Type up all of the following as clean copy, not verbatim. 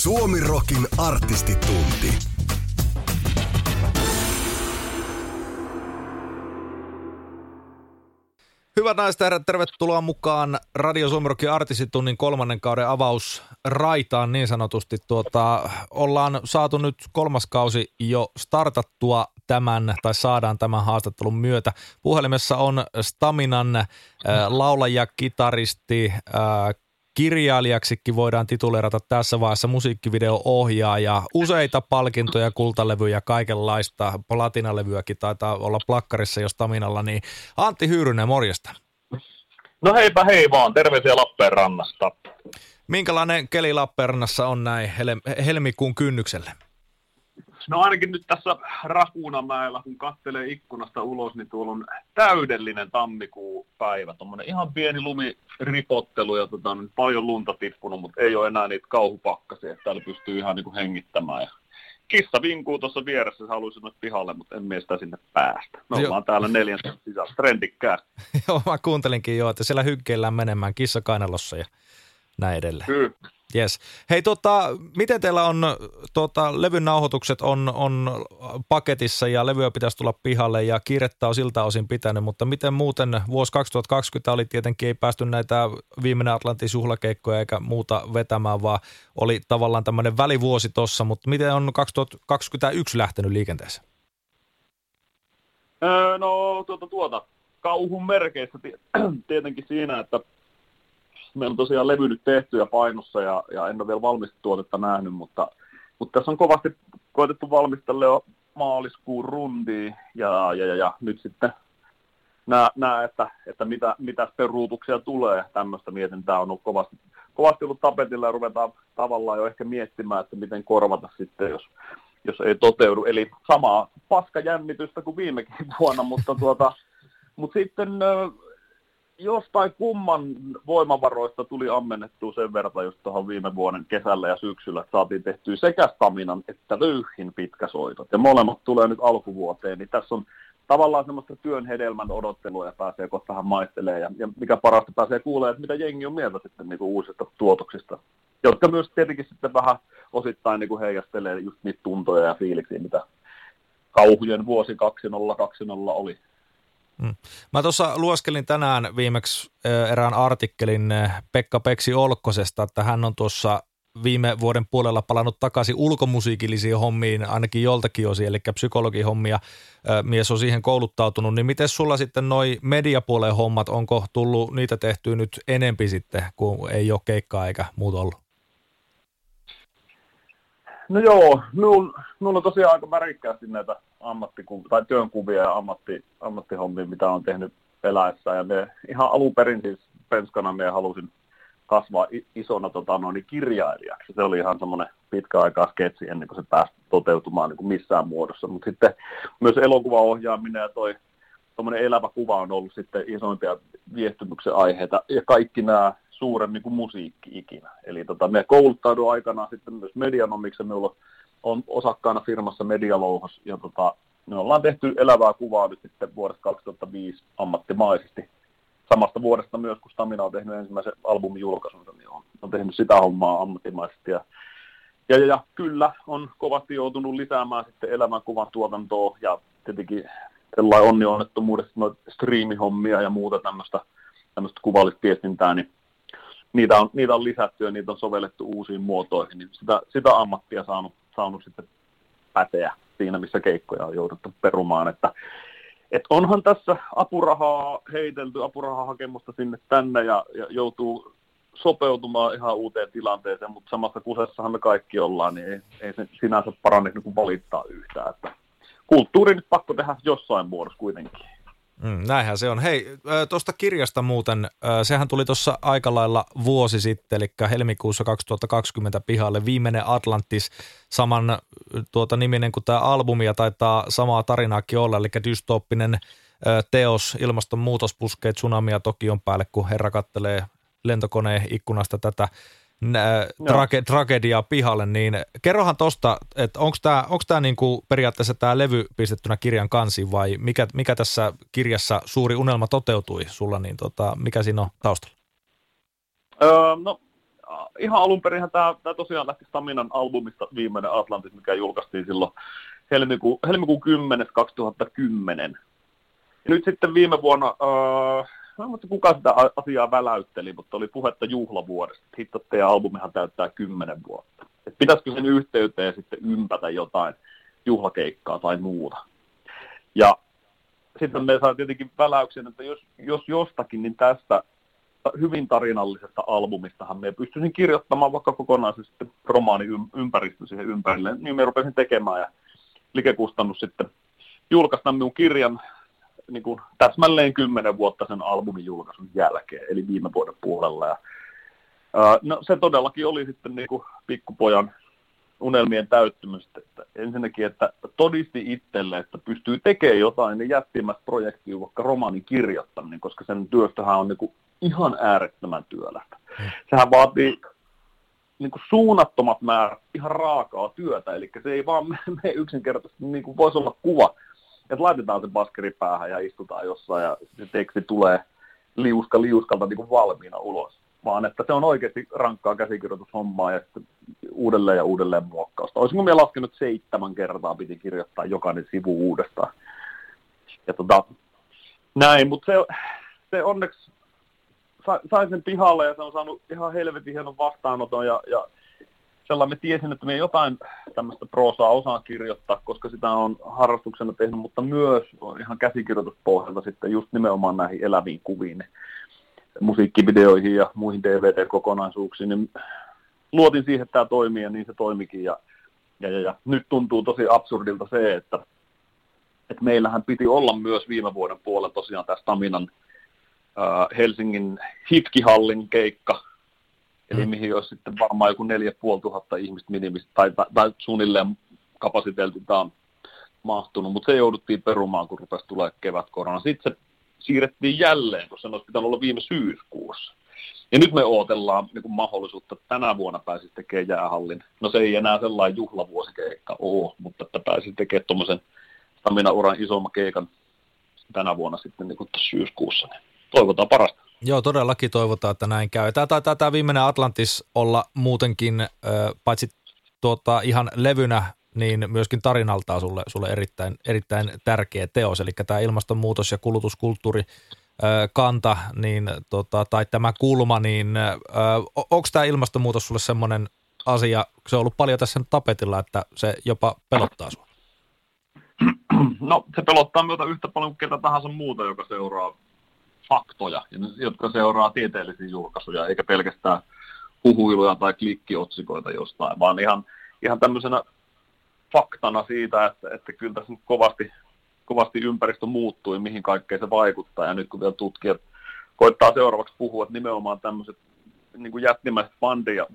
Suomirokin artistitunti. Hyvät naiset ja herrat, tervetuloa mukaan Radio Suomirokin artistitunnin 3. kauden avausraitaan niin sanotusti. Ollaan saatu nyt 3. kausi jo startattua saadaan tämän haastattelun myötä. Puhelimessa on Staminan laulaja, kitaristi, kirjailijaksikin voidaan tituleerata tässä vaiheessa, musiikkivideo-ohjaaja, useita palkintoja, kultalevyjä, kaikenlaista, platinalevyäkin taitaa olla plakkarissa jo Staminalla, niin Antti Hyyrynen, morjesta. No heipä hei vaan, terveisiä Lappeenrannasta. Minkälainen keli Lappeenrannassa on näin helmikuun kynnykselle? No ainakin nyt tässä Rakuunamäellä, kun katselee ikkunasta ulos, niin tuolla on täydellinen tammikuun päivä. Tuommoinen ihan pieni lumiripottelu ja on paljon lunta tippunut, mutta ei ole enää niitä kauhupakkasia. Täällä pystyy ihan niin kuin hengittämään. Ja kissa vinkuu tuossa vieressä, se haluaisi nyt pihalle, mutta en mie sitä sinne päästä. Me ollaan täällä 4 sisällä, trendikkää. Joo, mä kuuntelinkin jo, että siellä hykkeillään menemään kissa kainalossa ja näin edelleen. Kyllä. Yes. Hei, miten teillä on, levyn nauhoitukset on paketissa ja levyä pitäisi tulla pihalle ja kiirettä on siltä osin pitänyt, mutta miten muuten vuosi 2020 oli tietenkin, ei päästy näitä Viimeinen Atlantis -juhlakeikkoja eikä muuta vetämään, vaan oli tavallaan tämmöinen välivuosi tossa, mutta miten on 2021 lähtenyt liikenteeseen? No, kauhun merkeissä tietenkin siinä, että meillä on tosiaan levy nyt tehty ja painossa ja en ole vielä valmista tuotetta nähnyt, mutta tässä on kovasti koetettu valmistella jo maaliskuun rundiin ja nyt sitten nää että mitä peruutuksia tulee. Tämmöistä mietintää on ollut kovasti ollut tapetilla ja ruvetaan tavallaan jo ehkä miettimään, että miten korvata sitten, jos ei toteudu. Eli samaa paskajännitystä kuin viimekin vuonna, mutta, mutta sitten jostain kumman voimavaroista tuli ammennettua sen verran just tuohon viime vuoden kesällä ja syksyllä, että saatiin tehtyä sekä Staminan että Vöyhin pitkäsoitot. Ja molemmat tulee nyt alkuvuoteen, niin tässä on tavallaan semmoista työn hedelmän odottelua ja pääsee kohta vähän maistelemaan. Ja mikä parasta, pääsee kuulee, että mitä jengi on mieltä sitten niin kuin uusista tuotoksista, jotka myös tietenkin sitten vähän osittain niin kuin heijastelee just niitä tuntoja ja fiiliksiä, mitä kauhujen vuosi 2020 oli. Mä tuossa lueskelin tänään viimeksi erään artikkelin Pekka Peksi Olkkosesta, että hän on tuossa viime vuoden puolella palannut takaisin ulkomusiikillisiin hommiin, ainakin joltakin osin, eli psykologihommia. Mies on siihen kouluttautunut, niin miten sulla sitten noi mediapuolen hommat, onko tullut niitä tehtyä nyt enempi sitten, kun ei ole keikkaa eikä muuta ollut? No joo, minulla on tosiaan aika värikkäästi näitä työnkuvia ja ammattihommia, mitä on tehnyt eläessä. Ja me ihan alunperin siis penskana me halusin kasvaa isona kirjailijaksi. Se oli ihan semmoinen pitkä aikaa sketsi ennen kuin se pääsi toteutumaan niin kuin missään muodossa. Mutta sitten myös elokuvaohjaaminen ja tuommoinen elävä kuva on ollut sitten isoimpia viestymyksen aiheita ja kaikki nämä suuremmin kuin musiikki ikinä. Eli me kouluttaudun aikanaan sitten myös medianomiksi, minulla on osakkaana firmassa Medialouhos, ja me ollaan tehty elävää kuvaa nyt sitten vuodesta 2005 ammattimaisesti. Samasta vuodesta myös, kun Stamina on tehnyt ensimmäisen albumin julkaisunsa, niin on tehnyt sitä hommaa ammattimaisesti. Ja kyllä, on kovasti joutunut lisäämään sitten elämänkuvan tuotantoa, ja tietenkin sellainen onni-onnettomuudessa noita striimihommia ja muuta tämmöistä kuvallista viestintää, niin niitä on lisätty ja niitä on sovellettu uusiin muotoihin, niin sitä ammattia saanut sitten päteä siinä, missä keikkoja on jouduttu perumaan. Et onhan tässä apurahaa heitelty, apurahahakemusta sinne tänne ja joutuu sopeutumaan ihan uuteen tilanteeseen, mutta samassa kusessahan me kaikki ollaan, niin ei se sinänsä parane niin kuin valittaa yhtään. Että kulttuuri nyt pakko tehdä jossain muodossa kuitenkin. Näinhän se on. Hei, tuosta kirjasta muuten, sehän tuli tuossa aika lailla vuosi sitten, eli helmikuussa 2020 pihalle Viimeinen Atlantis, saman niminen kuin tämä albumi, ja taitaa samaa tarinaakin olla, eli dystooppinen teos, ilmastonmuutos puskee tsunamia Tokion päälle, kun herra kattelee lentokoneen ikkunasta tätä tragediaa pihalle, niin kerrohan tuosta, että onko tämä niinku periaatteessa tämä levy pistettynä kirjan kansiin vai mikä tässä kirjassa suuri unelma toteutui sulla, niin mikä siinä on taustalla? No ihan alun perinhän tämä tosiaan lähti Staminan albumista Viimeinen Atlantis, mikä julkaistiin silloin helmikuun 10. 2010. Ja nyt sitten viime vuonna, mä en muista kuka sitä asiaa väläytteli, mutta oli puhetta juhlavuodesta. Hitto, teidän albumihan täyttää 10 vuotta. Et pitäisikö sen yhteyteen sitten ympätä jotain juhlakeikkaa tai muuta. Ja sitten me saatiin tietenkin väläyksen, että jos jostakin, niin tästä hyvin tarinallisesta albumistahan me pystyisin kirjoittamaan vaikka kokonaisesti romaaniympäristö siihen ympärille. Niin me rupesin tekemään, ja Likekustannus sitten julkaistaan minun kirjan niin kuin täsmälleen 10 vuotta sen albumin julkaisun jälkeen, eli viime vuoden puolella. Ja, no, se todellakin oli sitten niin kuin pikkupojan unelmien täyttymystä. Että ensinnäkin, että todisti itselle, että pystyy tekemään jotain, niin jättimästä projektiin vaikka romaanin kirjoittaminen, koska sen työstöhän on niin kuin ihan äärettömän työlästä. Sehän vaatii niin kuin suunnattomat määrät ihan raakaa työtä, eli se ei vaan mene yksinkertaisesti, niin kuin voisi olla kuva, että laitetaan se baskeri päähän ja istutaan jossain ja se teksti tulee liuskalta niin kuin valmiina ulos, vaan että se on oikeasti rankkaa käsikirjoitushommaa ja sitten uudelleen ja uudelleen muokkausta. Olisinko minä laskenut 7 kertaa, piti kirjoittaa jokainen sivu uudestaan. Ja näin, mutta se onneksi sain sen pihalle ja se on saanut ihan helvetin hienon vastaanoton ja sellainen tiesin, että minä jotain tämmöistä proosaa osaan kirjoittaa, koska sitä on harrastuksena tehnyt, mutta myös ihan käsikirjoituspohjalta sitten just nimenomaan näihin eläviin kuviin, musiikkivideoihin ja muihin DVD-kokonaisuuksiin, niin luotin siihen, että tämä toimii ja niin se toimikin. Ja nyt tuntuu tosi absurdilta se, että meillähän piti olla myös viime vuoden puolella tosiaan tämä Staminan Helsingin Hitkihallin keikka, eli mihin olisi sitten varmaan joku 4500 ihmistä minimistä tai suunnilleen kapasiteeltiltaan mahtunut, mutta se jouduttiin perumaan, kun rupesi tulemaan kevätkorona. Sitten se siirrettiin jälleen, koska sen olisi pitänyt olla viime syyskuussa. Ja nyt me odotellaan niin kuin mahdollisuutta, että tänä vuonna pääsisi tekemään jäähallin. No se ei enää sellainen juhlavuosikeikka ole, mutta että pääsisi tekemään tuommoisen Stamina-uran isomman keikan tänä vuonna sitten niin kuin syyskuussa. Toivotaan parasta. Joo, todellakin toivotaan, että näin käy. Tämä Viimeinen Atlantis olla muutenkin, paitsi ihan levynä, niin myöskin tarinaltaan sulle erittäin, erittäin tärkeä teos. Eli tämä ilmastonmuutos- ja kulutuskulttuurikanta, niin, tai tämä kulma, niin onko tämä ilmastonmuutos sulle semmoinen asia, se on ollut paljon tässä tapetilla, että se jopa pelottaa sinua? No, se pelottaa meiltä yhtä paljon kuin ketä tahansa muuta, joka seuraa faktoja, jotka seuraa tieteellisiä julkaisuja, eikä pelkästään huhuiluja tai klikkiotsikoita jostain, vaan ihan tämmöisenä faktana siitä, että kyllä tässä nyt kovasti ympäristö muuttui, mihin kaikkeen se vaikuttaa, ja nyt kun vielä tutkijat koittaa seuraavaksi puhua, että nimenomaan tämmöiset niin kuin jättimäiset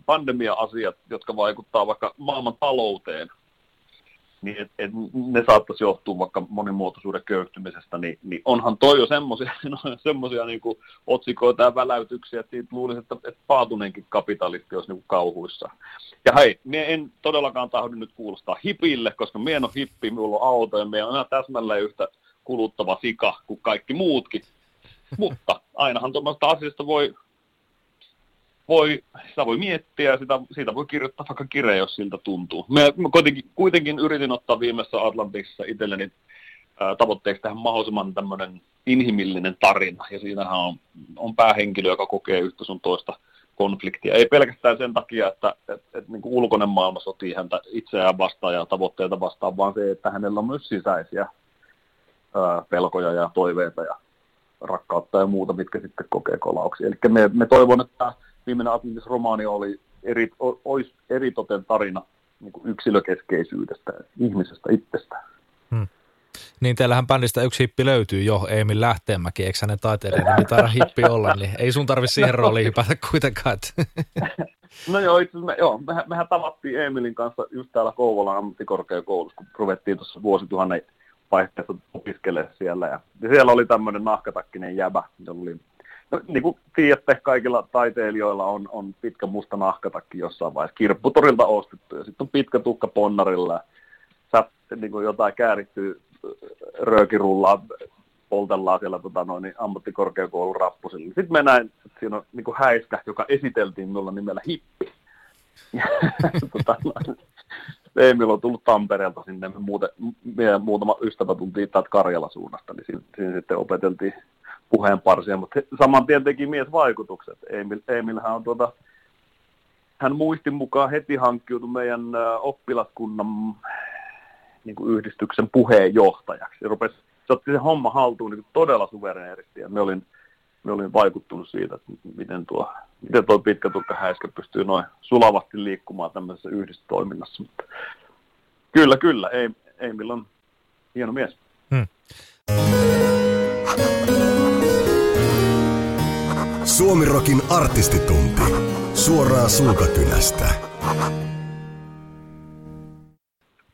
pandemia-asiat, jotka vaikuttaa vaikka maailman talouteen, niin et ne saattaisi johtua vaikka monimuotoisuuden köyhtymisestä, niin onhan toi jo semmoisia niinku otsikoita ja väläytyksiä, että siitä luulisi, että paatunenkin kapitalisti olisi niinku kauhuissa. Ja hei, minä en todellakaan tahdo nyt kuulostaa hipille, koska minä en ole hippi, minulla on auto ja minä olen täsmälleen yhtä kuluttava sika kuin kaikki muutkin. Mutta ainahan tuommoista asiasta sitä voi miettiä ja siitä voi kirjoittaa vaikka kirja, jos siltä tuntuu. Mä kuitenkin yritin ottaa viimeisessä Atlantissa itselleni tavoitteeksi tähän mahdollisimman tämmöinen inhimillinen tarina. Ja siinähän on päähenkilö, joka kokee yhtä sun toista konfliktia. Ei pelkästään sen takia, että niin kuin ulkoinen maailma sotii häntä itseään vastaan ja tavoitteita vastaan, vaan se, että hänellä on myös sisäisiä pelkoja ja toiveita ja rakkautta ja muuta, mitkä sitten kokee kolauksia. Eli me toivon, että Viimeinen Atlantis-romaani olisi eritoten tarina niin kuin yksilökeskeisyydestä, ihmisestä itsestään. Niin teillähän bändistä yksi hippi löytyy jo, Emil Lähteenmäki, eikö hänen taiteilijan ei taida hippi olla, niin ei sun tarvitse siihen rooliin hypätä kuitenkaan. No joo, itse asiassa mehän tavattiin Emilin kanssa just täällä Kouvolan ammattikorkeakoulussa, kun ruvettiin tuossa vuosituhannen vaihteessa opiskelemaan siellä. Ja siellä oli tämmöinen nahkatakkinen jäbä, jolla oli... No, niin kuin tiedätte, kaikilla taiteilijoilla on pitkä musta nahkatakki jossain vaiheessa kirpputorilta ostettu, ja sitten on pitkä tukka ponnarilla, ja niin kuin jotain käärittyä röökirullaa poltellaan siellä ammattikorkeakoulun rappusilla. Sitten mä näin, että siinä on niin häiskä, joka esiteltiin minulla nimellä Hippi. Emil on tullut Tampereelta sinne, me muutama ystävä tuntiin täältä Karjalan suunnasta, niin siinä sitten opeteltiin puheenparsia, mutta saman tien teki mies vaikutukset. Emilhän on hän muistin mukaan heti hankkiutui meidän oppilaskunnan niin kuin yhdistyksen puheenjohtajaksi. Se otti sen homman haltuun niin todella suvereenisti ja me olin vaikuttunut siitä, että miten tuo pitkä tukka häiskä pystyy noin sulavasti liikkumaan tämmöisessä yhdistoiminnassa. Mutta kyllä, ei milloin hieno mies. Suomirokin artistitunti. Suoraan sulkakynästä.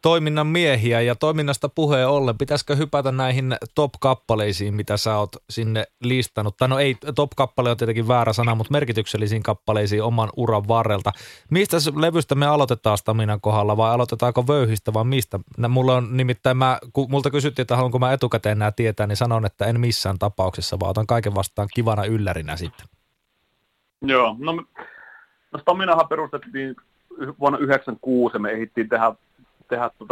Toiminnan miehiä ja toiminnasta puheen ollen, pitäisikö hypätä näihin top-kappaleisiin, mitä sä oot sinne listannut? Tai no ei, top-kappale on tietenkin väärä sana, mutta merkityksellisiin kappaleisiin oman uran varrelta. Mistä levystä me aloitetaan Staminan kohdalla vai aloitetaanko Vöyhistä vai mistä? Mulla on nimittäin, kun multa kysyttiin, että haluanko mä etukäteen nämä tietää, niin sanon, että en missään tapauksessa, vaan otan kaiken vastaan kivana yllärinä sitten. Joo, no Staminahan perustettiin vuonna 1996 ja me ehdittiin tehdä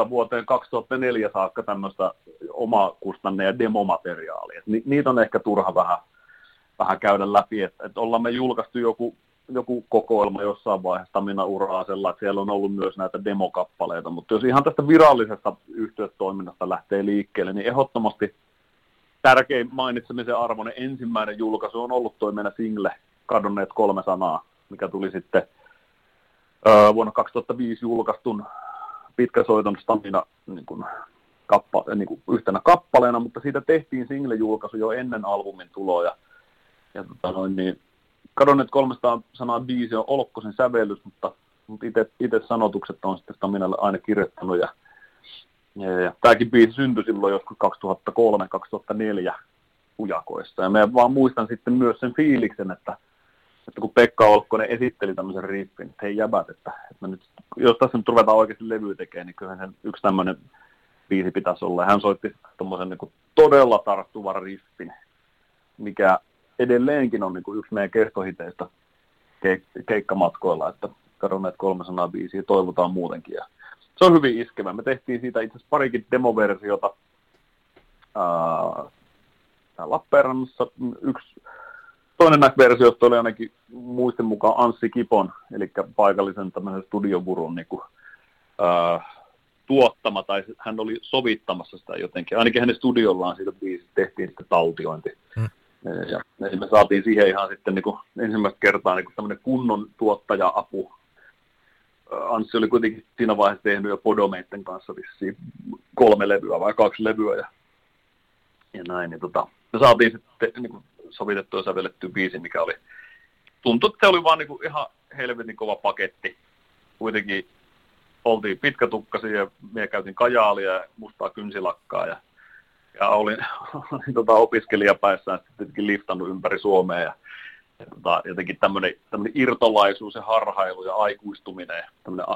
vuoteen 2004 saakka tämmöistä omaa kustanne- ja demomateriaalia. Niitä on ehkä turha vähän käydä läpi. Et ollaan me julkaistu joku kokoelma jossain vaiheessa Stamina Uraasella, että siellä on ollut myös näitä demokappaleita. Mutta jos ihan tästä virallisesta yhteistoiminnasta lähtee liikkeelle, niin ehdottomasti tärkein mainitsemisen arvoinen ensimmäinen julkaisu on ollut tuo meidän single Cadonneet 3 sanaa, mikä tuli sitten vuonna 2005 julkaistun pitkäsoiton Stamina niin kuin yhtenä kappaleena, mutta siitä tehtiin single-julkaisu jo ennen albumin tuloa. Ja Cadonneet 300 sanaa biisi on Olkkosen sävellys, mutta itse sanotukset on sitten Staminalle aina kirjoittanut. Ja tämäkin biisi syntyi silloin joskus 2003-2004 ujakoissa. Ja mä vaan muistan sitten myös sen fiiliksen, että kun Pekka Olkkonen esitteli tämmöisen riippin, että hei jäbät, että nyt, jos tässä nyt ruvetaan oikeasti levyä tekemään, niin kyllähän sen yksi tämmöinen biisi pitäisi olla. Hän soitti tommosen niin todella tarttuvan riffin, mikä edelleenkin on niin yksi meidän kestohiteistä keikkamatkoilla, että Cadonneet 300 biisiä toivotaan muutenkin. Ja se on hyvin iskevä. Me tehtiin siitä itse asiassa parikin demoversiota Lappeenrannassa. Toinen näistä versioista oli ainakin muistin mukaan Anssi Kipon, eli paikallisen tämmöisen studiogurun tuottama, tai hän oli sovittamassa sitä jotenkin. Ainakin hänen studiollaan siitä biisistä tehtiin sitten taltiointi. Ja me saatiin siihen ihan sitten niin kuin ensimmäistä kertaa niin kuin tämmöinen kunnon tuottaja-apu. Anssi oli kuitenkin siinä vaiheessa tehnyt jo Podomeitten kanssa vissiin 3 levyä vai 2 levyä ja näin. Ja me saatiin sitten niin kuin sovitettu ja sävelletty biisi, mikä oli tuntui, että se oli vaan niin kuin ihan helvetin kova paketti. Kuitenkin oltiin pitkätukkaisia ja minä käytin kajaalia ja mustaa kynsilakkaa ja olin opiskelijapäissään sitten liftannut ympäri Suomea ja jotenkin tämmöinen irtolaisuus ja harhailu ja aikuistuminen, tämmöinen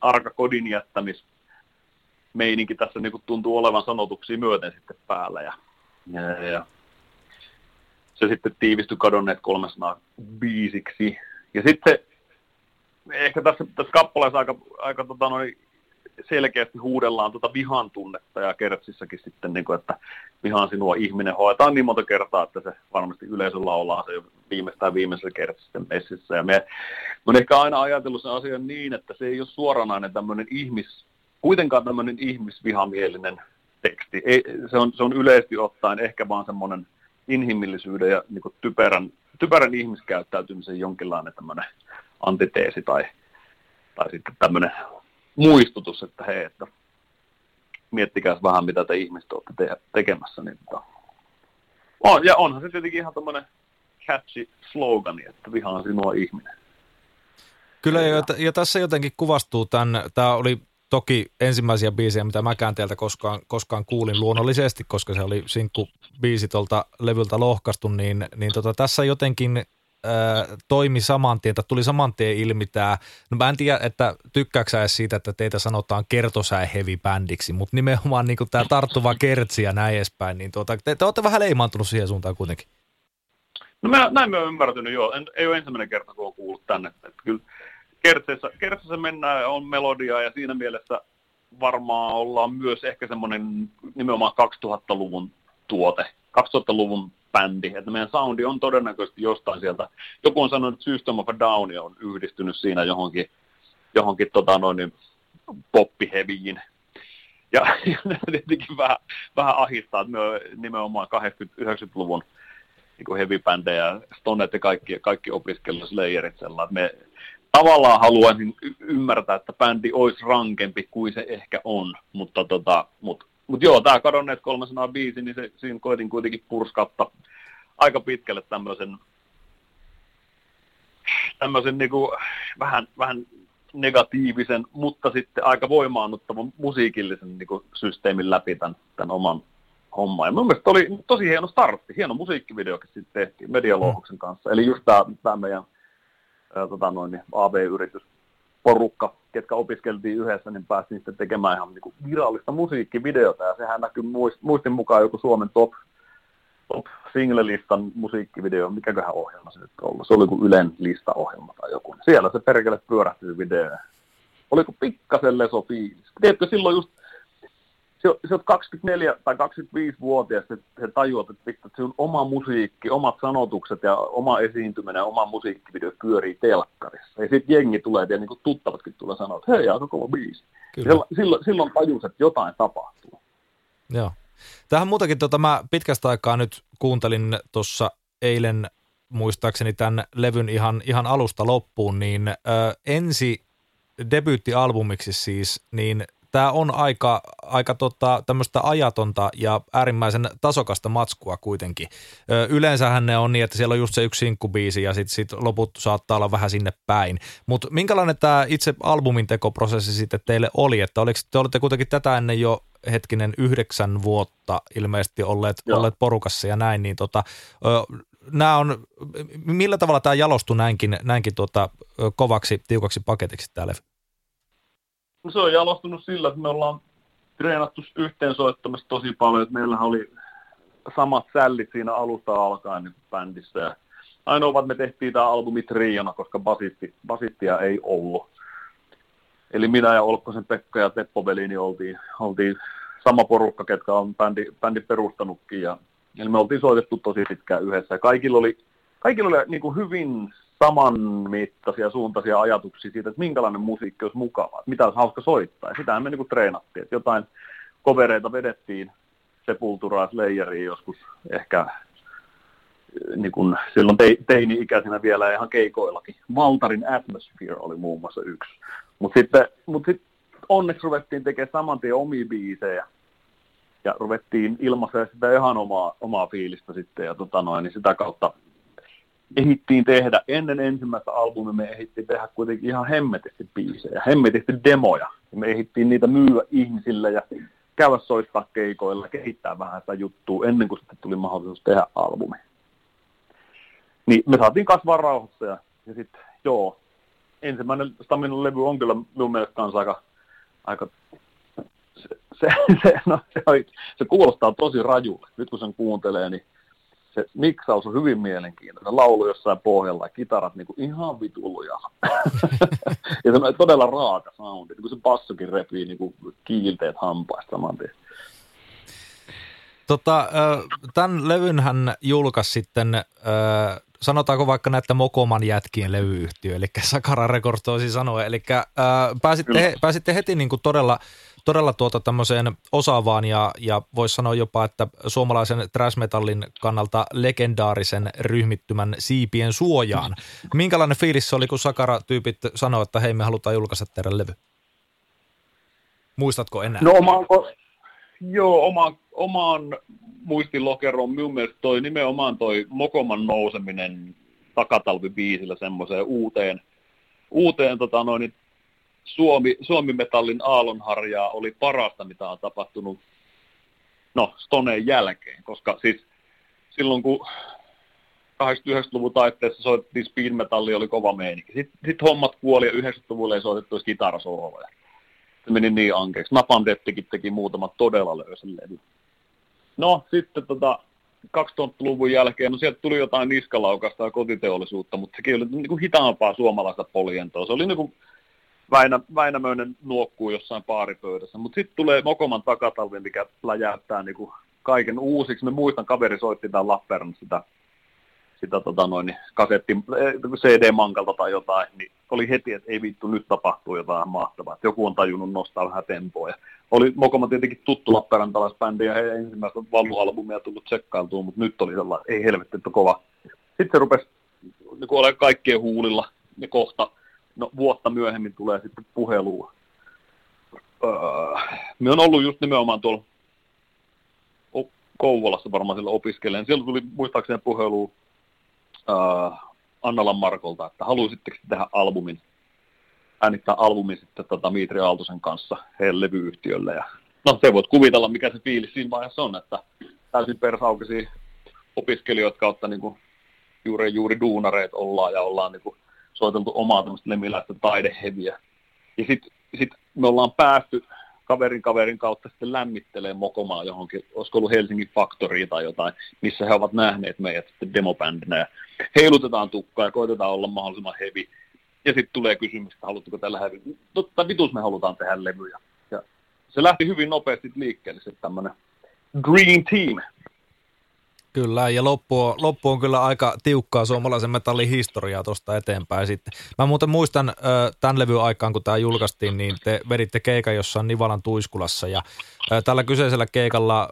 arka kodin jättämismeininki tässä niin kuin tuntuu olevan sanotuksia myöten sitten päällä ja se sitten tiivistyi Cadonneet 300 biisiksi. Ja sitten ehkä tässä kappaleessa aika selkeästi huudellaan vihan tunnetta ja kertsissäkin sitten, niin kuin, että vihaan sinua ihminen hoetaan niin monta kertaa, että se varmasti yleisöllä ollaan se jo viimeisellä kertsisten messissä. Ja me on ehkä aina ajatellut sen asian niin, että se ei ole suoranainen kuitenkaan tämmöinen ihmisvihamielinen teksti. Se on yleisesti ottaen ehkä vaan semmoinen inhimillisyyden ja niin kuin typerän ihmiskäyttäytymisen jonkinlainen tämmöinen antiteesi tai sitten tämmöinen muistutus, että hei, että miettikääs vähän, mitä te ihmiset olette tekemässä. Niin ja onhan se tietenkin ihan tämmöinen catchy slogani, että vihaan sinua ihminen. Kyllä, ja tässä jotenkin kuvastuu tämä oli toki ensimmäisiä biisejä, mitä mäkään teiltä koskaan kuulin luonnollisesti, koska se oli sinkkubiisi tuolta levyltä lohkaistu, niin tässä jotenkin toimi saman tien, tuli saman tien ilmi tämä, no mä en tiedä, että tykkääksä edes siitä, että teitä sanotaan kertosäe-heavy-bändiksi, mutta nimenomaan niin tämä tarttuva kertsi ja näin edespäin, niin te olette vähän leimaantunut siihen suuntaan kuitenkin. No näin mä oon ymmärtänyt, joo. Ei ole ensimmäinen kerta, kun oon kuullut tänne. Että kyllä kertsissä mennään ja on melodiaa ja siinä mielessä varmaan ollaan myös ehkä semmoinen nimenomaan 2000-luvun tuote, 2000-luvun bändi, että meidän soundi on todennäköisesti jostain sieltä. Joku on sanonut, että System of a Down on yhdistynyt siinä johonkin poppiheviin. Ja tietenkin vähän ahistaa, että me on nimenomaan 80-90-luvun niin heavy-bändejä, Stonet ja kaikki opiskellut Slayerit sellainen. Me tavallaan haluaisin ymmärtää, että bändi olisi rankempi kuin se ehkä on, mutta joo, tämä Cadonneet 300 biisi, niin siinä koitin kuitenkin purskautta aika pitkälle tämmöisen niinku vähän negatiivisen, mutta sitten aika voimaannuttavan musiikillisen niinku systeemin läpi tämän oman homman. Ja mun mielestä oli tosi hieno startti, hieno musiikkivideokin sitten tehtiin Medialouhoksen kanssa. Eli just tämä meidän AB-yritysporukka, ketkä opiskeltiin yhdessä, niin päästiin sitten tekemään ihan niin kuin virallista musiikkivideota, ja sehän näkyy muistin mukaan joku Suomen top single-listan musiikkivideo, mikäköhän ohjelma se nyt ollut, se oli kuin Ylen listaohjelma tai joku, siellä se perkele pyörähtyy video, oliko pikkasen lesofiilis, tiedätkö silloin just, se on 24 tai 25-vuotias, se tajuat, että sinun oma musiikki, omat sanotukset ja oma esiintyminen ja oma musiikkivideo pyörii telkkarissa. Ja sitten jengi tulee, ja niin tuttavatkin tulee sanoa, että hei, aika kova biisi. Silloin tajus, että jotain tapahtuu. Joo. Tähän muutakin, mä pitkästä aikaa nyt kuuntelin tuossa eilen muistaakseni tämän levyn ihan alusta loppuun, niin ensi debyyttialbumiksi siis, niin tämä on aika tämmöistä ajatonta ja äärimmäisen tasokasta matskua kuitenkin. Yleensähän ne on niin, että siellä on just se yksi sinkkubiisi ja sitten loput saattaa olla vähän sinne päin. Mutta minkälainen tämä itse albumin tekoprosessi sitten teille oli? Että te olette kuitenkin tätä ennen jo 9 vuotta ilmeisesti olleet porukassa ja näin. Niin millä tavalla tämä jalostui näinkin kovaksi, tiukaksi paketiksi tämä levy? No se on jalostunut sillä, että me ollaan treenattu yhteensoittamista tosi paljon, että meillähän oli samat sällit siinä alusta alkaen niin bändissä. Ja ainoa, että me tehtiin tämä albumi triona, koska basittia ei ollut. Eli minä ja Olkkosen Pekka ja Teppo Veli, niin oltiin sama porukka, ketkä on bändi perustanutkin. Eli me oltiin soitettu tosi pitkään yhdessä. Ja kaikilla oli niin kuin hyvin samanmittaisia suuntaisia ajatuksia siitä, että minkälainen musiikki olisi mukavaa, mitä olisi hauska soittaa. Ja sitähän me niin kuin treenattiin, että jotain kovereita vedettiin Sepulturaa, Slayeriin joskus ehkä niin kuin silloin teini-ikäisenä vielä ja ihan keikoillakin. Valtarin Atmosphere oli muun muassa yksi. Mutta sitten onneksi ruvettiin tekemään saman tien omia biisejä ja ruvettiin ilmaisemaan sitä ihan omaa fiilistä sitten ja niin sitä kautta ehittiin tehdä, ennen ensimmäistä albumia me ehittiin tehdä kuitenkin ihan hemmetisti biisejä, hemmetisti demoja. Me ehittiin niitä myyä ihmisille ja käydä soittaa keikoilla, kehittää vähän sitä juttua ennen kuin sitten tuli mahdollisuus tehdä albumi. Niin me saatiin kasvaa rauhassa ja sitten joo, ensimmäinen Staminan levy on kyllä minun mielestä kanssa aika se kuulostaa tosi rajulle, nyt kun sen kuuntelee, niin se miksaus on hyvin mielenkiintoinen. Laulu jossain pohjalla ja kitarat niin kuin ihan vitulujalla. Ja se on todella raaka soundi, niin kuin se bassokin repii niin kuin kiilteet hampaista saman tien. Tämän levynhän julkaisi sitten, sanotaanko vaikka näitä Mokoman jätkien levyyhtiö, eli Sakara Records toisin sanoen, eli pääsitte heti niin kuin todella tämmöiseen osaavaan ja voisi sanoa jopa, että suomalaisen thrash-metallin kannalta legendaarisen ryhmittymän siipien suojaan. Minkälainen fiilis se oli, kun Sakara-tyypit sanoi, että hei, me halutaan julkaista teidän levy? Muistatko enää? No omaan muistilokeroon minun mielestä toi nimenomaan toi Mokoman nouseminen takatalvibiisillä semmoiseen uuteen Suomi-metallin aallonharjaa oli parasta, mitä on tapahtunut Stoneen jälkeen, koska siis silloin kun 80-90-luvun taitteessa soitettiin speed metallia, oli kova meininki. Sitten hommat kuoli ja 90-luvulla ei soitettu edes kitarasooloja. Se meni niin ankeeksi. Napalm Deathikin teki muutamat todella löysän levyn. No sitten 2000-luvun jälkeen, no sieltä tuli jotain niskalaukasta ja kotiteollisuutta, mutta sekin oli niin kuin hitaampaa suomalaista poljentoa. Se oli niin kuin Väinämöinen nuokkuu jossain baaripöydässä. Mutta sitten tulee Mokoman takatalvi, mikä läjäyttää niin kuin kaiken uusiksi. Mä muistan, kaveri soitti tämän Lappeenrannassa sitä kasettin CD-mankalta tai jotain, niin oli heti, että ei vittu, nyt tapahtuu jotain mahtavaa, että joku on tajunnut nostaa vähän tempoa. Oli Mokoma tietenkin tuttu lappeenrantalaisbändi ja heidän ensimmäistä valualbumia tullut tsekkailtua, mutta nyt oli sellainen, ei helvetti, että kova. Sitten se rupesi niin olemaan kaikkien huulilla ja kohta, no vuotta myöhemmin tulee sitten puhelua. Me on ollut just nimenomaan tuolla Kouvolassa varmaan siellä opiskelemaan. Siellä tuli muistaakseni puhelua Annalan Markolta, että haluaisitteko tehdä albumin, äänittää albumin sitten Miitri Aaltosen kanssa heidän levyyhtiölle. Ja, no se voit kuvitella, mikä se fiilis siinä vaiheessa on, että täysin persaukisia opiskelijoita kautta niin juuri duunareet ollaan ja ollaan niin soiteltu omaa tämmöistä lemiläistä taideheviä. Ja sit me ollaan päästy kaverin kautta sitten lämmittelee Mokomaa johonkin, olisiko ollut Helsingin Faktoriin tai jotain, missä he ovat nähneet meidät sitten demobändinä ja heilutetaan tukkaa ja koitetaan olla mahdollisimman hevi. Ja sitten tulee kysymys, että haluatteko tällä hevi? Totta vitus me halutaan tehdä levyjä. Ja se lähti hyvin nopeasti liikkeelle sitten tämmöinen Green Team. Kyllä, ja loppu on kyllä aika tiukkaa suomalaisen metallin historiaa tuosta eteenpäin sitten. Mä muuten muistan tämän levyn aikaan, kun tämä julkaistiin, niin te veditte keikan jossain Nivalan Tuiskulassa, ja tällä kyseisellä keikalla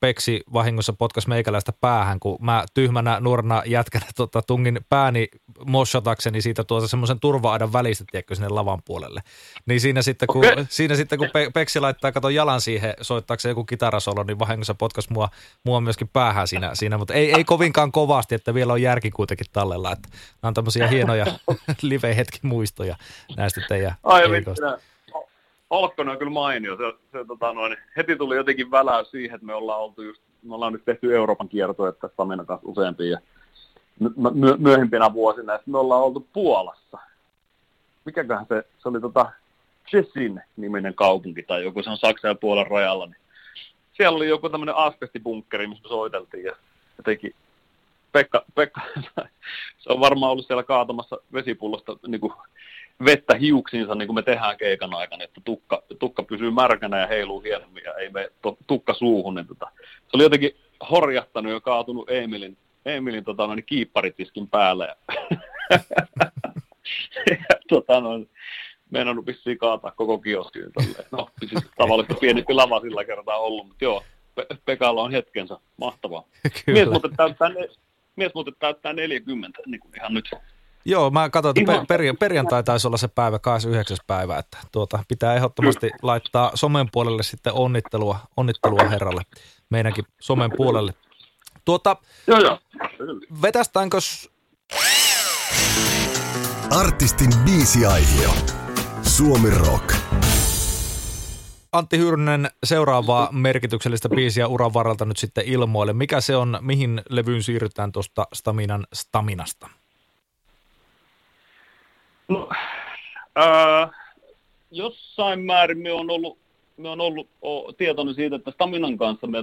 Peksi vahingossa potkasi meikäläistä päähän, kun mä tyhmänä nuorena jätkänä tungin pääni moshatakseni siitä semmoisen turva-aidan välistä, tiedätkö, sinne lavan puolelle. Niin siinä sitten, kun Peksi laittaa katon jalan siihen, soittaako se joku kitarasolo, niin vahingossa potkasi mua myöskin päähän siinä, mutta ei kovinkaan kovasti, että vielä on järki kuitenkin tallella, että nämä on tämmöisiä hienoja live-hetki muistoja näistä teidän keikoista. Olkkonen on kyllä mainio. Se heti tuli jotenkin välää siihen, että me ollaan nyt tehty Euroopan kiertoja tässä Staminan kanssa useampia myöhempinä vuosina, että me ollaan oltu Puolassa. Mikäköhän se oli Czesin niminen kaupunki tai joku, se on Saksan ja Puolan rajalla, niin siellä oli joku tämmöinen asbestibunkkeri, missä me soiteltiin ja jotenkin Pekka, se on varmaan ollut siellä kaatamassa vesipullosta niin kuin vettä hiuksiinsa, niin kuin me tehdään keikan aikana, että tukka pysyy märkänä ja heiluu hienommin ja ei me tukka suuhun. Niin se oli jotenkin horjahtanut ja kaatunut Emilin kiipparitiskin päälle. Meidän on vissiin kaataa koko kioskiin tälleen. No, siis tavallista pienempi lava sillä kertaa ollut, mutta joo, Pekalla on hetkensä. Mahtavaa. Mies muuten täyttää 40, niin kuin ihan nyt. Joo, mä katsoin, että perjantai taisi olla se päivä, 29. päivä, että pitää ehdottomasti laittaa somen puolelle sitten onnittelua herralle, meidänkin somen puolelle. Joo. Vetästäänkös artistin biisiaihio. Suomi Rock. Antti Hyyrynen, seuraavaa merkityksellistä biisiä uran varalta nyt sitten ilmoille. Mikä se on, mihin levyyn siirrytään tuosta Staminan Staminasta? No, jossain määrin me on ollut tietoinen siitä, että Staminan kanssa me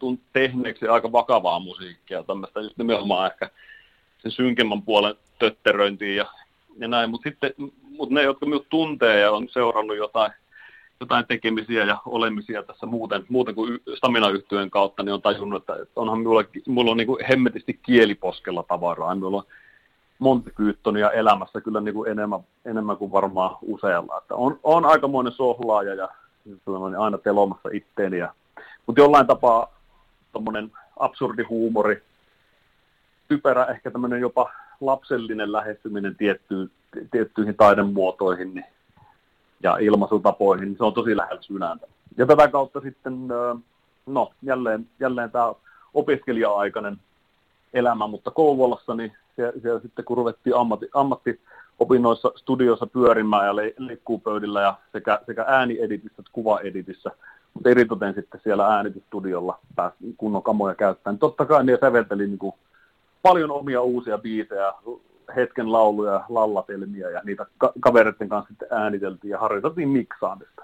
tuun tehneeksi aika vakavaa musiikkia. Tämmöistä just nimenomaan ehkä sen synkemmän puolen tötteröintiin ja näin, mutta ne, jotka minut tuntee ja on seurannut jotain tekemisiä ja olemisia tässä muuten kuin Stamina-yhtyeen kautta, niin on tajunnut, että onhan mulla on niin kuin hemmetisti kieliposkella tavaraa. Minulla on Monty Pythonia elämässä kyllä niin kuin enemmän kuin varmaan usealla. Että on aikamoinen sohlaaja ja aina telomassa itteeni. Mutta jollain tapaa tommonen absurdi huumori, typerä, ehkä tämmöinen jopa lapsellinen lähestyminen tiettyihin taidemuotoihin niin, ja ilmaisutapoihin, niin se on tosi lähellä sydäntä. Ja tätä kautta sitten, no jälleen tämä opiskelija-aikainen elämä, mutta Kouvolassa, niin siellä sitten kun ruvettiin ammattiopinnoissa studioissa pyörimään ja leikkuupöydillä ja sekä äänieditissä että kuvaeditissä, mutta eritoten sitten siellä äänitysstudiolla pääsi kunnon kamoja käyttämään. Totta kai ne sävelteli niin kuin paljon omia uusia biisejä, hetken lauluja, lallatelmia ja niitä kavereiden kanssa sitten ääniteltiin ja harjoiteltiin miksaamista.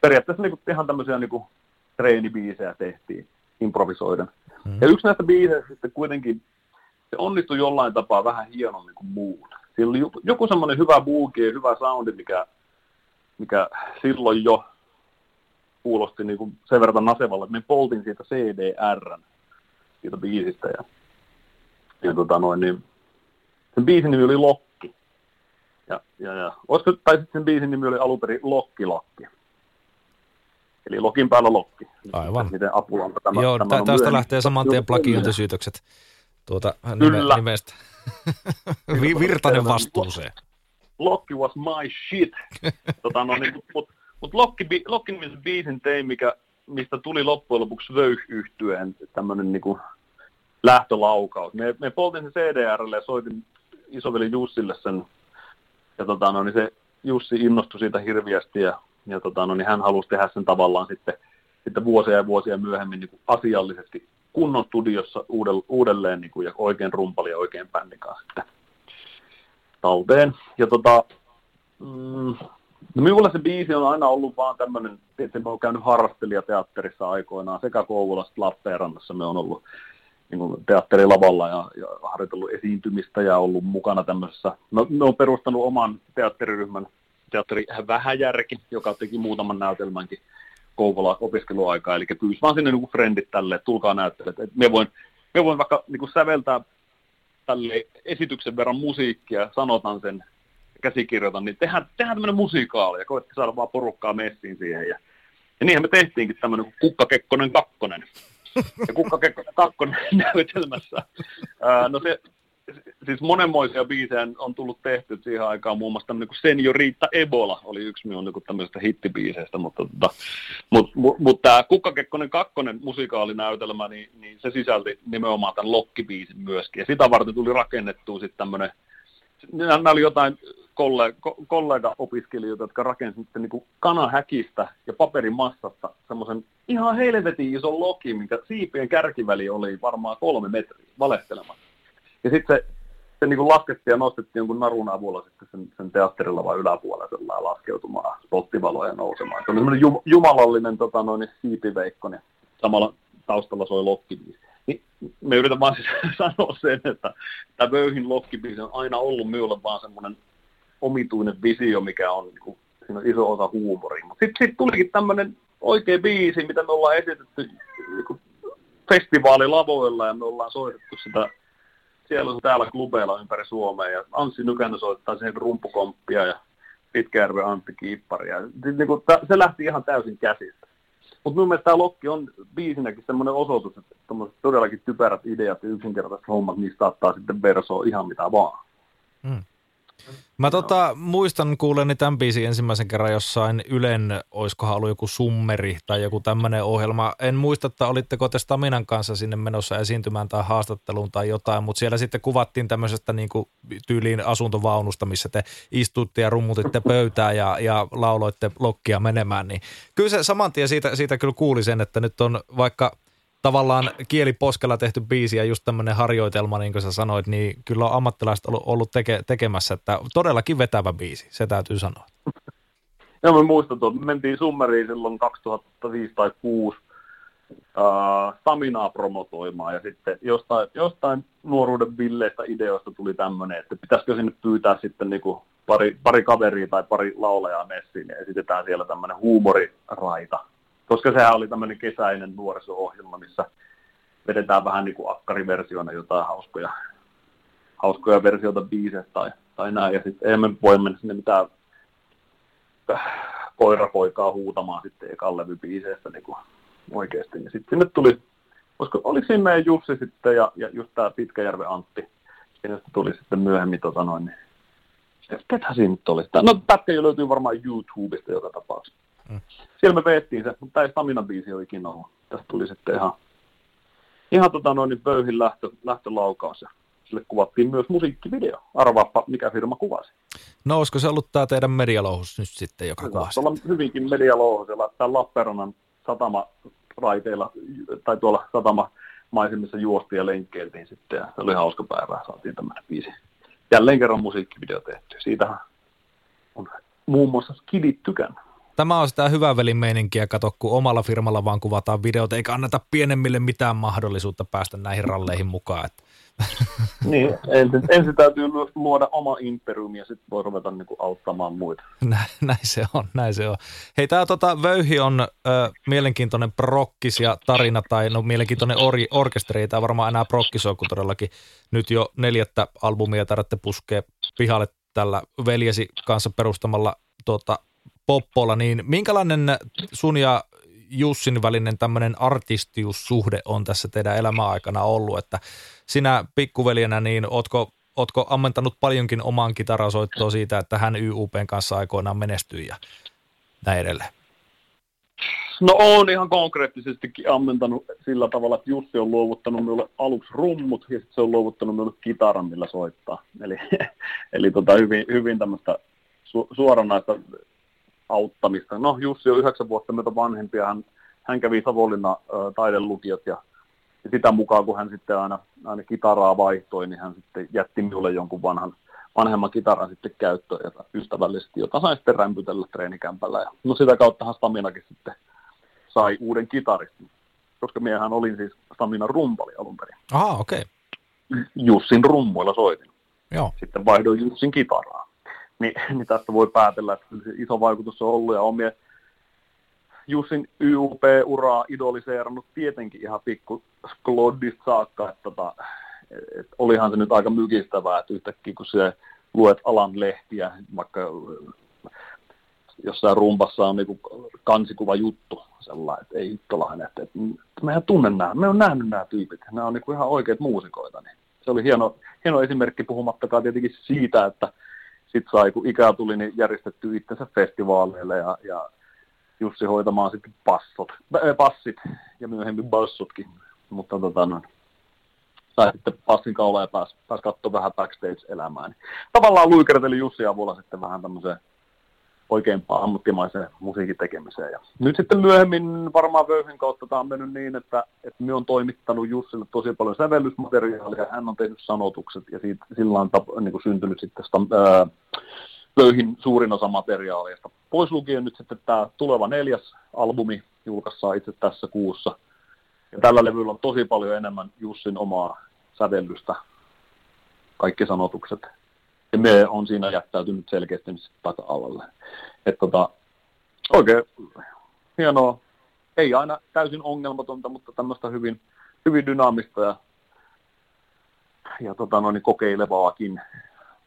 Periaatteessa niin kuin, ihan tämmöisiä niin kuin, treenibiisejä tehtiin improvisoiden. Mm. Ja yksi näistä biiseistä sitten kuitenkin se onnistui jollain tapaa vähän hienommin kuin muut. Siinä oli joku semmoinen hyvä buuki ja hyvä soundi, mikä silloin jo kuulosti niin kuin sen verran nasevalle, että me poltin siitä CDR:n siitä biisistä. Ja niin, sen biisin nimi oli Lokki. Ja sitten sen biisin nimi oli alunperin Lokki. Eli Lokin päällä Lokki. Aivan. Miten Apulanta tämä joo, tästä lähtee saman tien plagiointisyytökset nimestä. Virtanen vastuuseen. Lokki was my shit. Mutta Lokki-nimisen biisin tein, mistä tuli loppujen lopuksi Vöyhy-yhtyeen tämmöinen niinku lähtölaukaus. Me poltin sen CDR:lle ja soitin isoveli Jussille sen. Ja se Jussi innostui siitä hirviästi ja hän halusi tehdä sen tavallaan sitten vuosia ja vuosia myöhemmin niin kuin asiallisesti kunnon studiossa uudelleen niin kuin, ja oikein rumpali ja oikein bändin kanssa sitten talteen. Ja no minulla se biisi on aina ollut vaan tämmöinen, että me olen käynyt harrastelijateatterissa aikoinaan sekä Kouvolassa että Lappeenrannassa me on ollut niin kuin teatterilavalla ja harjoitellut esiintymistä ja ollut mukana tämmöisessä. Me olen perustanut oman teatteriryhmän Teatteri Vähäjärki, joka teki muutaman näytelmänkin Kouvola-opiskeluaikaa, eli pyysi vaan sinne niinku frendit tälleen, tulkaa näyttelijät. Et me voin vaikka niinku säveltää tälle esityksen verran musiikkia, sanotan sen, käsikirjoitan, niin tehdään tämmöinen musikaali, ja koettiin saada vaan porukkaa messiin siihen. Ja niinhän me tehtiinkin tämmöinen Kukkakekkonen kakkonen. Ja Kukkakekkonen kakkonen näytelmässä. Siis monenmoisia biisejä on tullut tehty siihen aikaan, muun muassa tämmöinen kuin Seniorita Ebola oli yksi minun niin tämmöisestä hittibiiseistä, mutta tämä Kukkakekkonen kakkonen musikaalinäytelmä, niin se sisälti nimenomaan tämän Lokki-biisin myöskin, ja sitä varten tuli rakennettua sitten tämmöinen, nämä oli jotain kollega-opiskelijoita, jotka rakensivat sitten niin kanahäkistä ja paperimassasta semmoisen ihan helvetin ison lokin, minkä siipien kärkiväli oli varmaan 3 metriä valehtelemaan. Ja sitten se niin laskettiin ja nostettiin jonkun narun avulla sitten sen teatterilavan yläpuolella laskeutumaan, spottivaloja nousemaan. Se oli semmoinen jumalallinen siipiveikko, niin samalla taustalla soi Lokki-biisi. Niin, me yritän vaan siis sanoa sen, että tämä Vöyhin Lokki-biisi on aina ollut minulle vaan semmoinen omituinen visio, mikä on, niin kuin, siinä on iso osa huumoria. Mutta sitten tulikin tämmöinen oikea biisi, mitä me ollaan esitetty niin festivaalilavoilla ja me ollaan soitettu sitä. Siellä on täällä klubeilla ympäri Suomea ja Anssi Nykänen soittaa siihen rumpukomppia ja Pitkäjärven Antti Kiipparia. Se lähti ihan täysin käsistä. Mutta minun mielestä tämä Lokki on biisinäkin semmoinen osoitus, että todellakin typerät ideat ja yksinkertaiset hommat, niistä saattaa sitten versoa ihan mitä vaan. Hmm. Mä muistan kuuleni tämän biisin ensimmäisen kerran jossain Ylen, oiskohan ollut joku summeri tai joku tämmöinen ohjelma. En muista, että olitteko te Staminan kanssa sinne menossa esiintymään tai haastatteluun tai jotain, mutta siellä sitten kuvattiin tämmöisestä niin kuin tyyliin asuntovaunusta, missä te istuitte ja rummutitte pöytää ja lauloitte Lokkia menemään. Niin kyllä se saman tien siitä kyllä kuuli sen, että nyt on vaikka tavallaan kieliposkella tehty biisi ja just tämmöinen harjoitelma, niin kuin sä sanoit, niin kyllä on ammattilaiset ollut tekemässä, että todellakin vetävä biisi, se täytyy sanoa. Joo, mä muistan tuolta, me mentiin summeriin silloin 2005 tai 2006 Staminaa promotoimaan ja sitten jostain nuoruuden villeistä ideoista tuli tämmöinen, että pitäisikö sinne pyytää sitten niinku pari kaveria tai pari laulajaa messiin ja esitetään siellä tämmöinen huumoriraita. Koska sehän oli tämmöinen kesäinen nuoriso-ohjelma, missä vedetään vähän niin kuin akkariversioina jotain hauskoja versioita biisestä tai näin. Ja sitten emme voi mennä sinne mitään koirapoikaa huutamaan sitten ekan levybiiseistä niin kuin oikeasti. Ja sitten sinne tuli, oliko siinä meidän Jussi sitten ja just tämä Pitkäjärven Antti, josta tuli sitten myöhemmin ketä siinä nyt oli? No pätkä jo löytyy varmaan YouTubesta joka tapauksessa. Mm. Siellä me veettiin se, mutta tämä ei Stamina-biisi ole ikinä ollut. Tästä tuli sitten ihan Vöyhin lähtölaukaus ja sille kuvattiin myös musiikkivideo. Arvaappa, mikä firma kuvasi. No olisiko se ollut tämä teidän Medialouhos nyt sitten, joka kuvasi? Tuolla hyvinkin Medialouhosella, tämä Lappeenrannan satama raiteilla tai tuolla satama maisemissa juostiin ja lenkkeiltiin sitten, ja se oli hauska päivää, saatiin tämmöinen biisi. Jälleen kerran musiikkivideo tehty, siitähän on muun muassa Skidit tykännyt. Tämä on sitä hyvän velin meininkiä, kato, kun omalla firmalla vaan kuvataan videoita, eikä anneta pienemmille mitään mahdollisuutta päästä näihin ralleihin mukaan. Että. Niin, ensin täytyy luoda oma imperiumi ja sitten voi ruveta niinku auttamaan muita. Näin se on, näin se on. Hei, tämä Vöyhy on mielenkiintoinen prokkis ja tarina, tai no mielenkiintoinen orkesteri, ei tämä varmaan enää prokkis on, kun todellakin nyt jo 4. albumia tarvitsette puskea pihalle tällä veljesi kanssa perustamalla Poppola, niin minkälainen sun ja Jussin välinen tämmöinen artistiussuhde on tässä teidän elämäaikana ollut, että sinä pikkuveljenä, niin ootko ammentanut paljonkin omaan kitarasoittoon siitä, että hän YUPn kanssa aikoinaan menestyi ja näin edelleen? No on ihan konkreettisestikin ammentanut sillä tavalla, että Jussi on luovuttanut minulle aluksi rummut ja sitten se on luovuttanut minulle kitaran, millä soittaa. Eli hyvin tämmöistä suoranaista auttamista. No Jussi on 9 vuotta myötä vanhempia, hän kävi Savonlinnan taidelukiot ja sitä mukaan kun hän sitten aina kitaraa vaihtoi, niin hän sitten jätti minulle jonkun vanhemman kitaran sitten käyttöön ja ystävällisesti, jota sain sitten rämpytellä treenikämpällä. Ja, no sitä kauttahan Staminakin sitten sai uuden kitaristin, koska miehän olin siis Staminan rumpali alun perin. Aha, okei. Okay. Jussin rummoilla soitin. Joo. Sitten vaihdoin Jussin kitaraa. Niin tästä voi päätellä, että iso vaikutus on ollut ja omien Jussin YUP-uraa idoliseerannut tietenkin ihan pikku Sklodista saakka, että olihan se nyt aika mykistävää, että yhtäkkiä kun se luet alan lehtiä, vaikka jossain rumpassa on niin kansikuva juttu sellainen, että ei yttölainen, että mehän tunnen nämä, me on nähnyt nämä tyypit, nämä on niin ihan oikeat muusikoita, niin se oli hieno esimerkki puhumattakaan tietenkin siitä, että sitten sai, kun ikää tuli, niin järjestetty itsensä festivaaleille ja Jussi hoitamaan sitten passit ja myöhemmin bassotkin. Mutta sai sitten passin kaula ja pääsi katsoa vähän backstage-elämää. Tavallaan luikerteli Jussi avulla sitten vähän tämmöiseen oikeampaan ammattimaiseen musiikin tekemiseen. Ja nyt sitten myöhemmin varmaan Vöyhyn kautta tämä on mennyt niin, että minä olen toimittanut Jussille tosi paljon sävellysmateriaalia, hän on tehnyt sanotukset ja siitä, sillä on niin syntynyt sitten Vöyhyn suurin osa materiaaleista. Pois lukien nyt sitten tämä tuleva 4. albumi julkaistaan itse tässä kuussa. Ja tällä levyllä on tosi paljon enemmän Jussin omaa sävellystä, kaikki sanotukset. Ja me on siinä jättäytynyt selkeästi taka-alalle. Että oikein hienoa, ei aina täysin ongelmatonta, mutta tämmöistä hyvin dynaamista ja kokeilevaakin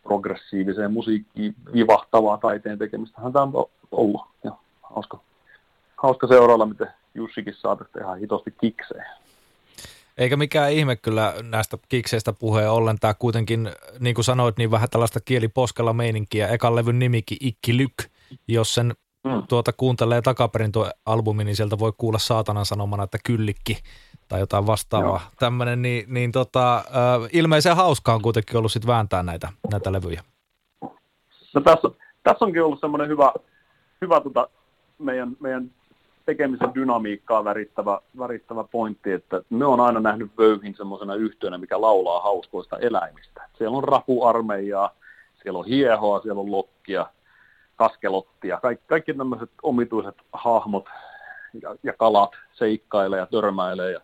progressiiviseen musiikkiin vivahtavaa taiteen tekemistähän tämä on ollut. Ja hauska seurailla, miten Jussikin saa tästä ihan hitosti kikseen. Eikä mikään ihme kyllä näistä kikseistä puheen ollen. Tämä kuitenkin, niin kuin sanoit, niin vähän tällaista kieliposkella meininkiä. Ekan levyn nimikin Ikkilyk. Jos sen kuuntelee takaperin tuo albumi, niin sieltä voi kuulla saatanan sanomana, että kyllikki tai jotain vastaavaa. Tämmöinen, ilmeisen hauskaa on kuitenkin ollut sitten vääntää näitä levyjä. No tässä onkin ollut semmoinen hyvä meidän tekemisen dynamiikkaa värittävä pointti, että me on aina nähnyt Vöyhin semmoisena yhtiönä, mikä laulaa hauskoista eläimistä. Siellä on rapuarmeijaa, siellä on hiehoa, siellä on lokkia, kaskelottia, kaikki tämmöiset omituiset hahmot ja kalat seikkailee ja törmäilee.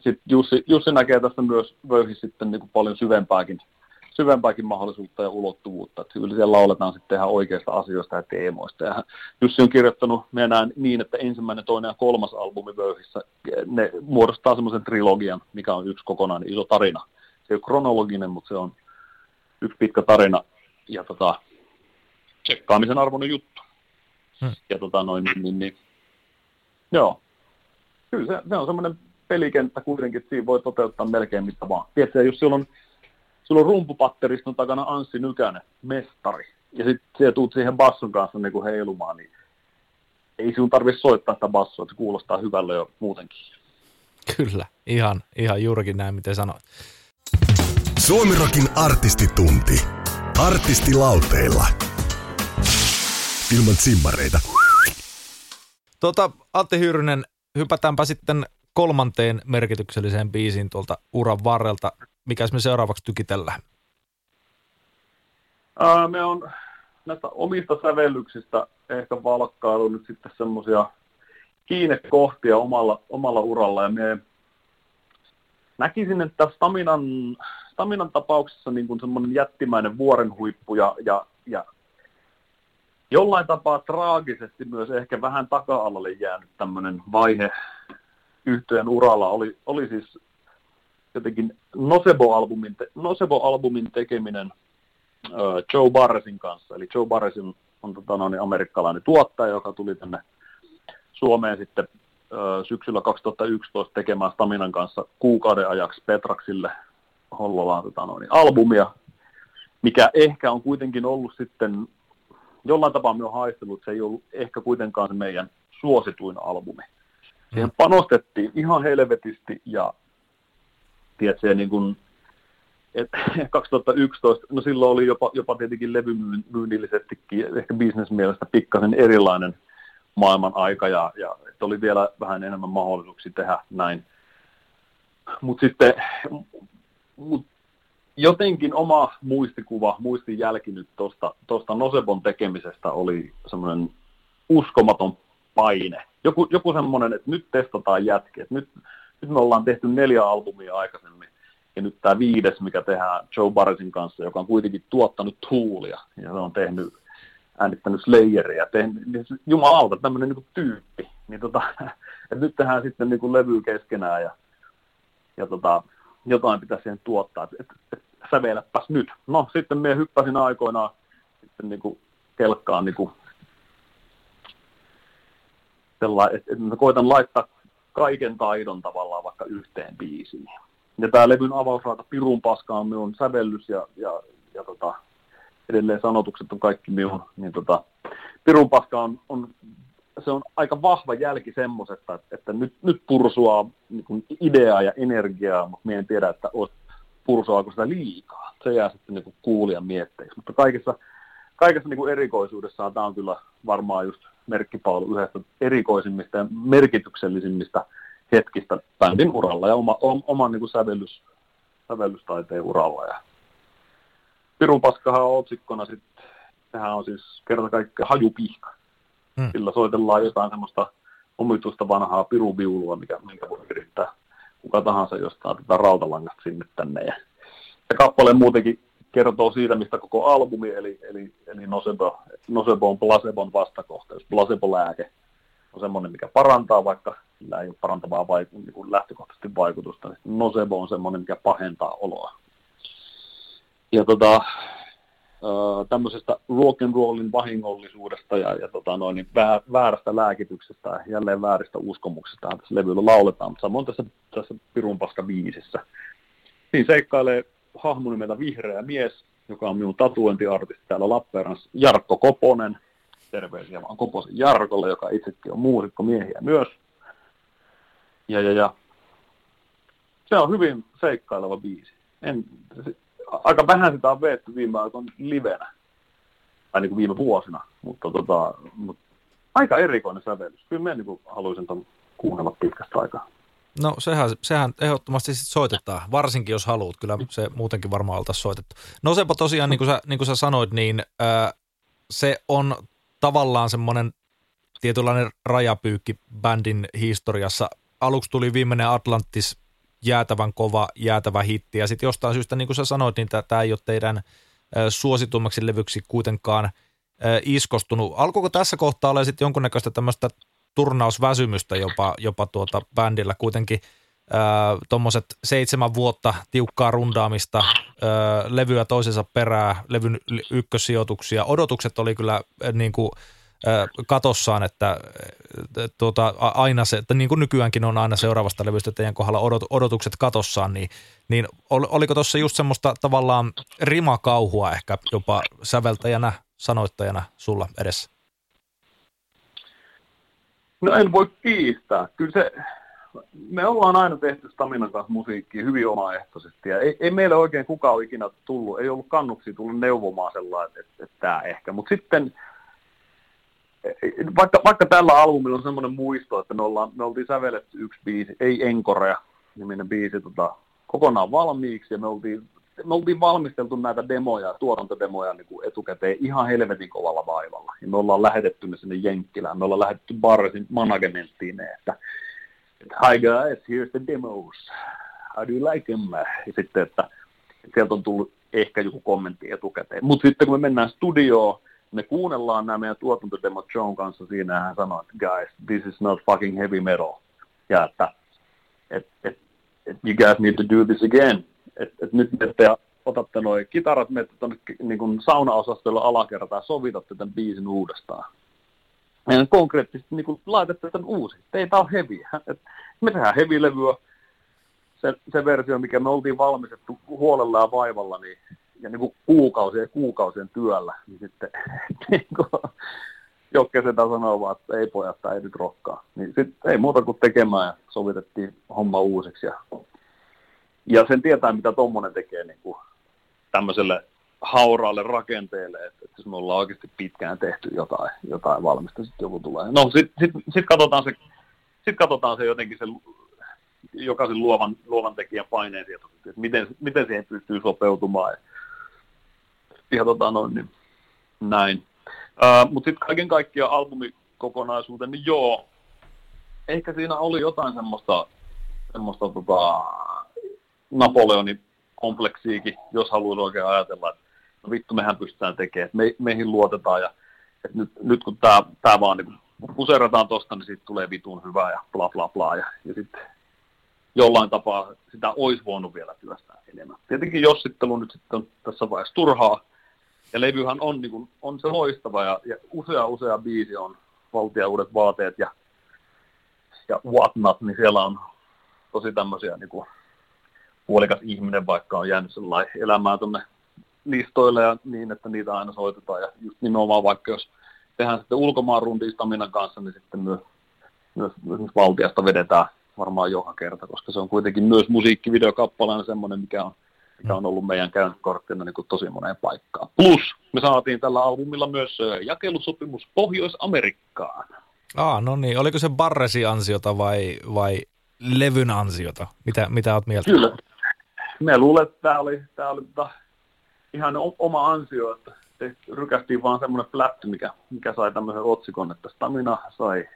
Sitten Jussi näkee tästä myös Vöyhissä sitten niin kuin paljon syvempääkin mahdollisuutta ja ulottuvuutta. Kyllä siellä lauletaan sitten ihan oikeista asioista ja teemoista. Ja Jussi on kirjoittanut, minä näen niin, että 1., 2. ja 3. albumi Vöyhissä, ne muodostaa semmoisen trilogian, mikä on yksi kokonainen iso tarina. Se ei ole kronologinen, mutta se on yksi pitkä tarina ja tsekkaamisen arvoinen juttu. Ja Joo. Kyllä se on semmoinen pelikenttä kuitenkin, siinä voi toteuttaa melkein mitä vaan. Tiedätkö, jos sulla on rumpupatteriston takana Anssi Nykänen, mestari, ja sitten sä tuut siihen basson kanssa niin heilumaan, niin ei sinun tarvitse soittaa sitä bassoa, se kuulostaa hyvälle jo muutenkin. Kyllä, ihan juurikin näin, miten sanoit. Suomirokin artistitunti. Artistilauteilla. Ilman simmareita. Antti Hyyrynen, hypätäänpä sitten kolmanteen merkitykselliseen biisiin tuolta uran varrelta. Mikäs me seuraavaksi tykitellään? Me on näistä omista sävellyksistä ehkä valkkailu nyt sitten semmoisia kiinnekohtia omalla uralla. Ja me näkisin, että Staminan tapauksessa niin kuin semmoinen jättimäinen vuoren huippu ja jollain tapaa traagisesti myös ehkä vähän taka-alalle jäänyt tämmöinen vaihe yhtyeen uralla oli siis jotenkin Nosebo-albumin tekeminen Joe Barresin kanssa. Eli Joe Barresin on amerikkalainen tuottaja, joka tuli tänne Suomeen sitten syksyllä 2011 tekemään Staminan kanssa kuukauden ajaksi Petraksille Hollolaan albumia, mikä ehkä on kuitenkin ollut sitten jollain tapaa me on haistellut, se ei ollut ehkä kuitenkaan se meidän suosituin albumi. Siihen panostettiin ihan helvetisti ja tiedätkö, niin kuin, 2011, no silloin oli jopa tietenkin levymyynillisestikin ehkä bisnesmielestä pikkasen erilainen maailman aika ja oli vielä vähän enemmän mahdollisuuksia tehdä näin. Mutta sitten jotenkin oma muistijälki nyt tuosta Nosebon tekemisestä oli semmoinen uskomaton paine. Joku semmoinen, että nyt testataan jätkiä. Nyt me ollaan tehty 4 albumia aikaisemmin ja nyt tämä 5, mikä tehdään Joe Barresin kanssa, joka on kuitenkin tuottanut Tuulia ja se on tehnyt äänittänyt Slayeria, niin jumalauta, tämmöinen niin kuin tyyppi. Niin että nyt tehdään sitten niin kuin levy keskenään ja jotain pitäisi siihen tuottaa, että säveläppäs nyt. No sitten minä hyppäsin aikoinaan sitten niinku kelkkaan niinku sellainen, että minä koitan laittaa kaiken taidon tavallaan vaikka yhteen biisiin. Ja tämä levyn avausraata Pirun paska on minun sävellys ja edelleen sanotukset on kaikki minun. Niin Pirun paska on aika vahva jälki semmoisesta, että nyt pursuaa niin ideaa ja energiaa, mutta minä en tiedä, että pursuaako sitä liikaa. Se jää sitten niin kuulijan mietteeksi. Mutta kaikessa niin erikoisuudessaan tämä on kyllä varmaan just merkkipaalu yhdestä erikoisimmista ja merkityksellisimmistä hetkistä bändin uralla ja oman niin sävellystaiteen uralla. Ja Pirun paskahan on otsikkona sitten, sehän on siis kerta kaikkiaan hajupihka. Sillä soitellaan jotain semmoista omituista vanhaa piruviulua, minkä voi yrittää kuka tahansa jostain tätä rautalangasta sinne tänne. Ja kappale muutenkin kertoo siitä, mistä koko albumi, eli Nosebo on placebon vastakohta. Jos placebo-lääke on semmoinen, mikä parantaa, vaikka sillä ei ole parantavaa niin lähtökohtaisesti vaikutusta, niin Nosebo on semmoinen, mikä pahentaa oloa. Ja tämmöisestä rock'n'rollin vahingollisuudesta ja väärästä lääkityksestä ja jälleen vääristä uskomuksista tässä levyllä lauletaan, mutta samoin tässä Pirunpaska-biisissä. Siinä seikkailee hahmo nimeltä Vihreä mies, joka on minun tatuointiartisti täällä Lappeenrannassa, Jarkko Koponen. Terveisiä vaan Koposen Jarkolle, joka itsekin on muusikko miehiä myös. Ja se on hyvin seikkaileva biisi. Aika vähän sitä on veetty viime aikoina livenä, tai niin kuin viime vuosina, mutta aika erikoinen sävellys. Kyllä minä niin haluaisin tuon kuunnella pitkästä aikaa. No sehän ehdottomasti sit soitetaan, varsinkin jos haluat. Kyllä se muutenkin varmaan oltaisiin soitettu. No sepä tosiaan, niin kuin sä sanoit, niin se on tavallaan semmoinen tietynlainen rajapyykki bändin historiassa. Aluksi tuli Viimeinen Atlantis. Jäätävän kova, jäätävä hitti. Ja sitten jostain syystä, niin kuin sä sanoit, niin tämä ei ole teidän suositummaksi levyksi kuitenkaan iskostunut. Alkoiko tässä kohtaa olla sitten jonkunnäköistä tämmöistä turnausväsymystä jopa bändillä? Kuitenkin tuommoiset 7 vuotta tiukkaa rundaamista, levyä toisensa perää, levyn ykkössijoituksia. Odotukset oli kyllä niin kuin katossaan, että aina se, että niin kuin nykyäänkin on aina seuraavasta levystä teidän kohdalla odotukset katossaan, niin oliko tuossa just semmoista tavallaan rimakauhua ehkä jopa säveltäjänä, sanoittajana sulla edessä? No en voi kiistää. Kyllä me ollaan aina tehty Staminan kanssa musiikkia hyvin omaehtoisesti ja ei meille oikein kukaan ole ikinä tullut, ei ollut kannuksia tullut neuvomaan sellainen, että tämä ehkä, mutta sitten vaikka tällä albumilla on semmoinen muisto, että me oltiin sävelletty yksi biisi, ei enkorea, niminen biisi kokonaan valmiiksi, ja me oltiin valmisteltu näitä demoja, tuotantodemoja niin kuin etukäteen ihan helvetin kovalla vaivalla. Ja me ollaan lähetetty ne sinne Jenkkilään, me ollaan lähetetty Barresin managementtiin ne, että hi guys, here's the demos, how do you like them? Ja sitten, että sieltä on tullut ehkä joku kommentti etukäteen. Mutta sitten kun me mennään studioon, me kuunnellaan nämä meidän tuotantodemot Joan kanssa siinä, ja hän sanoo, että guys, this is not fucking heavy metal. Ja että you guys need to do this again. Et nyt te otatte nuo kitarat, menette tuonne niin saunaosastolle alakertaan ja sovitatte tämän biisin uudestaan. Meidän konkreettisesti niin laitatte tämän uusi. Teitä on heviä. Me tehdään hevilevyä. Se versio, mikä me oltiin valmistettu huolella ja vaivalla, niin, ja niin kuukausien työllä, niin sitten Jokkeselta sanoo vaan, että ei pojat, ei nyt rokkaa. Niin sitten ei muuta kuin tekemään, ja sovitettiin homma uusiksi. Ja sen tietää, mitä tommonen tekee niin kuin tämmöiselle hauraalle rakenteelle, että jos me ollaan oikeasti pitkään tehty jotain valmista, sitten joku tulee. No sit katsotaan se jotenkin se jokaisen luovan tekijän paineen sieltä, että miten siihen pystyy sopeutumaan. Ja niin näin. Mutta sitten kaiken kaikkiaan albumikokonaisuuteen, niin joo, ehkä siinä oli jotain semmoista Napoleonin kompleksiikin, jos haluaisi oikein ajatella, että no vittu, mehän pystytään tekemään, että meihin luotetaan, ja että nyt kun tämä vaan niin puserataan tosta, niin siitä tulee vitun hyvää ja bla bla bla, ja sitten jollain tapaa sitä olisi voinut vielä työstää enemmän. Tietenkin jossittelu nyt sitten on tässä vaiheessa turhaa, ja levyhän on, niin kuin, on se loistava, ja usea biisi on Valtia uudet vaateet ja whatnot, niin siellä on tosi tämmöisiä niin kuin puolikas ihminen, vaikka on jäänyt sellainen elämää tuonne listoille ja niin, että niitä aina soitetaan. Ja just nimenomaan vaikka jos tehdään sitten ulkomaanrundia Staminan kanssa, niin sitten myös Valtiasta vedetään varmaan joka kerta, koska se on kuitenkin myös musiikkivideokappaleena semmoinen, mikä on ollut meidän käyntikorttina niin kuin tosi moneen paikkaan. Plus me saatiin tällä albumilla myös jakelusopimus Pohjois-Amerikkaan. No niin, oliko se Barresin ansiota vai levyn ansiota? Mitä oot mieltä? Kyllä. Me luulen, että tämä oli ihan oma ansio, että rykästiin vaan semmoinen plätty, mikä sai tämmöisen otsikon, että Stamina sai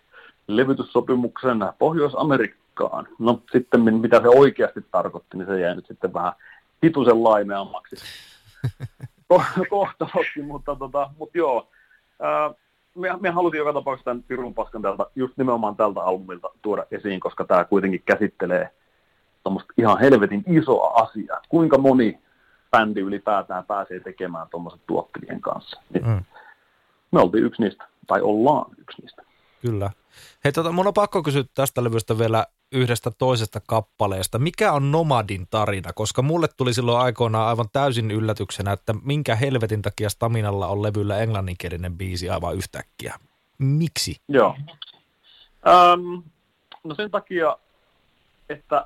levytyssopimuksen Pohjois-Amerikkaan. No sitten mitä se oikeasti tarkoitti, niin se jäi nyt sitten vähän hitusen laimeammaksi kohtaloksi, mutta joo. Me haluttiin joka tapauksessa tämän Pirun paskan tältä, just nimenomaan tältä albumilta tuoda esiin, koska tämä kuitenkin käsittelee tuommoista ihan helvetin isoa asiaa. Kuinka moni bändi ylipäätään pääsee tekemään tuommoiset tuottajien kanssa. Me oltiin yksi niistä, tai ollaan yksi niistä. Kyllä. Hei, mun on pakko kysyä tästä levystä vielä yhdestä toisesta kappaleesta. Mikä on Nomadin tarina? Koska mulle tuli silloin aikoinaan aivan täysin yllätyksenä, että minkä helvetin takia Staminalla on levyllä englanninkielinen biisi aivan yhtäkkiä. Miksi? Joo. No sen takia, että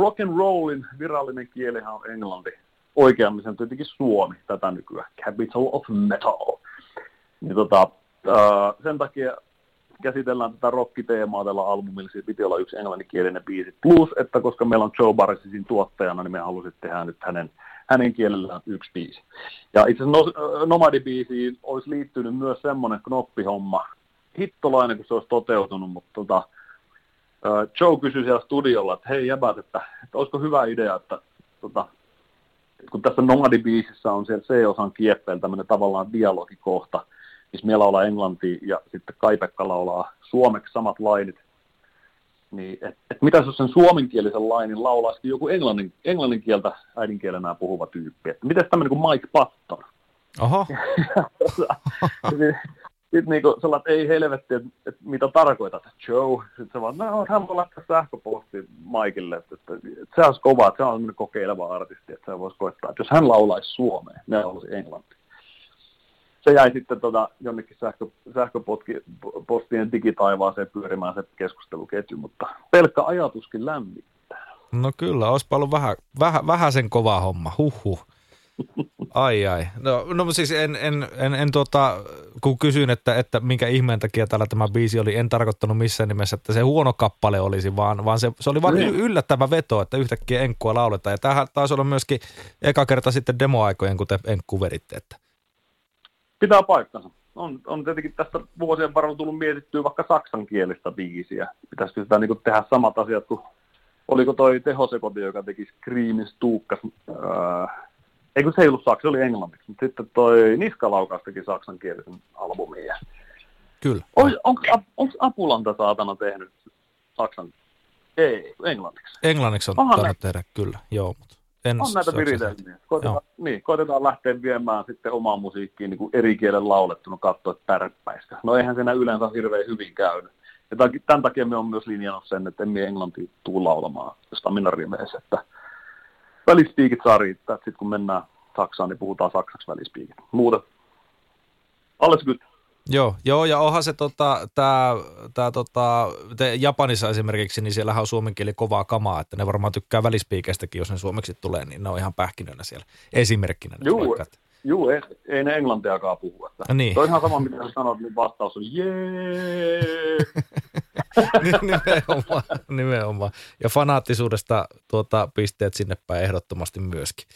rock and rollin virallinen kielihän on englanti. Oikeammin se on tietenkin suomi tätä nykyään. Capital of metal. Niin sen takia käsitellään tätä rock-teemaa tällä albumilla, siinä piti olla yksi englanninkielinen biisi. Plus, että koska meillä on Joe Barresin tuottajana, niin me halusin tehdä nyt hänen kielellään yksi biisi. Ja itse asiassa Nomadi-biisiin olisi liittynyt myös semmoinen knoppihomma. Hittolainen, kun se olisi toteutunut, mutta Joe kysyi siellä studiolla, että hei jäbät, että olisiko hyvä idea, että kun tässä Nomadi-biisissä on siellä C-osan kieppeillä tämmöinen tavallaan dialogikohta, missä me laulaa englantia ja sitten Kai-Pekka laulaa suomeksi samat lainit, niin et mitä jos sen suomenkielisen lainin laulaisi joku englanninkieltä äidinkielenään puhuva tyyppi, että mitäs tämmöinen kuin Mike Patton? Oho. Sitten niin kuin sellainen, ei helvetti, että mitä tarkoitat, Joe? Sitten se vaan, hän voi laittaa sähköpostiin Mikelle, että se olisi kova, että se on sellainen kokeileva artisti, että se voisi koittaa, että jos hän laulaisi suomeen, ne olisi englantia. Se jäi sitten jonnekin sähköpostien digitaivaaseen pyörimään se keskusteluketju, mutta pelkkä ajatuskin lämmittää. No kyllä, olisipa ollut vähän sen kova homma, huhhuh. Ai. No siis en, kun kysyin, että minkä ihmeen takia täällä tämä biisi oli, en tarkoittanut missään nimessä, että se huono kappale olisi, vaan se oli vain yllättävä veto, että yhtäkkiä enkkua lauletaan. Ja tämähän taisi olla myöskin eka kerta sitten demoaikojen, kun te enkkuu veritte. Että. Pitää paikkansa. On tietenkin tästä vuosien varrella tullut mietittyä vaikka saksankielistä biisiä. Pitäisikö sitä niin tehdä samat asiat kuin, oliko toi Tehosekoti, joka teki Screamin Tuukkas, eikö se ei ollut saksa, se oli englanniksi, mutta sitten toi Niskalaukas teki saksankielisen albumin. Ja... Kyllä. Onko Apulanta saatana tehnyt saksan? Ei, englanniksi. Englanniksi on tainnut tehdä, kyllä, joo, mutta... On näitä viritelmiä. Koitetaan lähteä viemään sitten omaa musiikkiin niin kuin eri kielen laulettuna, katsoa tärppäistä. No eihän siinä yleensä hirveän hyvin käynyt. Ja tämän takia me on myös linjannut sen, että emme englantia tule laulamaan Staminarimeessä, että välispiikit saa riittää. Sitten kun mennään Saksaan, niin puhutaan saksaksi välispiikit. Muuten. Alles good. Joo, ja onhan se Japanissa esimerkiksi, niin siellähän on suomen kieli kovaa kamaa, että ne varmaan tykkää välispiikestäkin, jos ne suomeksi tulee, niin ne on ihan pähkinönä siellä esimerkkinä. Joo, ei ne englantiakaan puhu. Että. Niin. Toi on ihan sama, mitä sanoit, niin vastaus on jee. Nimenomaan. Ja fanaattisuudesta pisteet sinne päin ehdottomasti myöskin.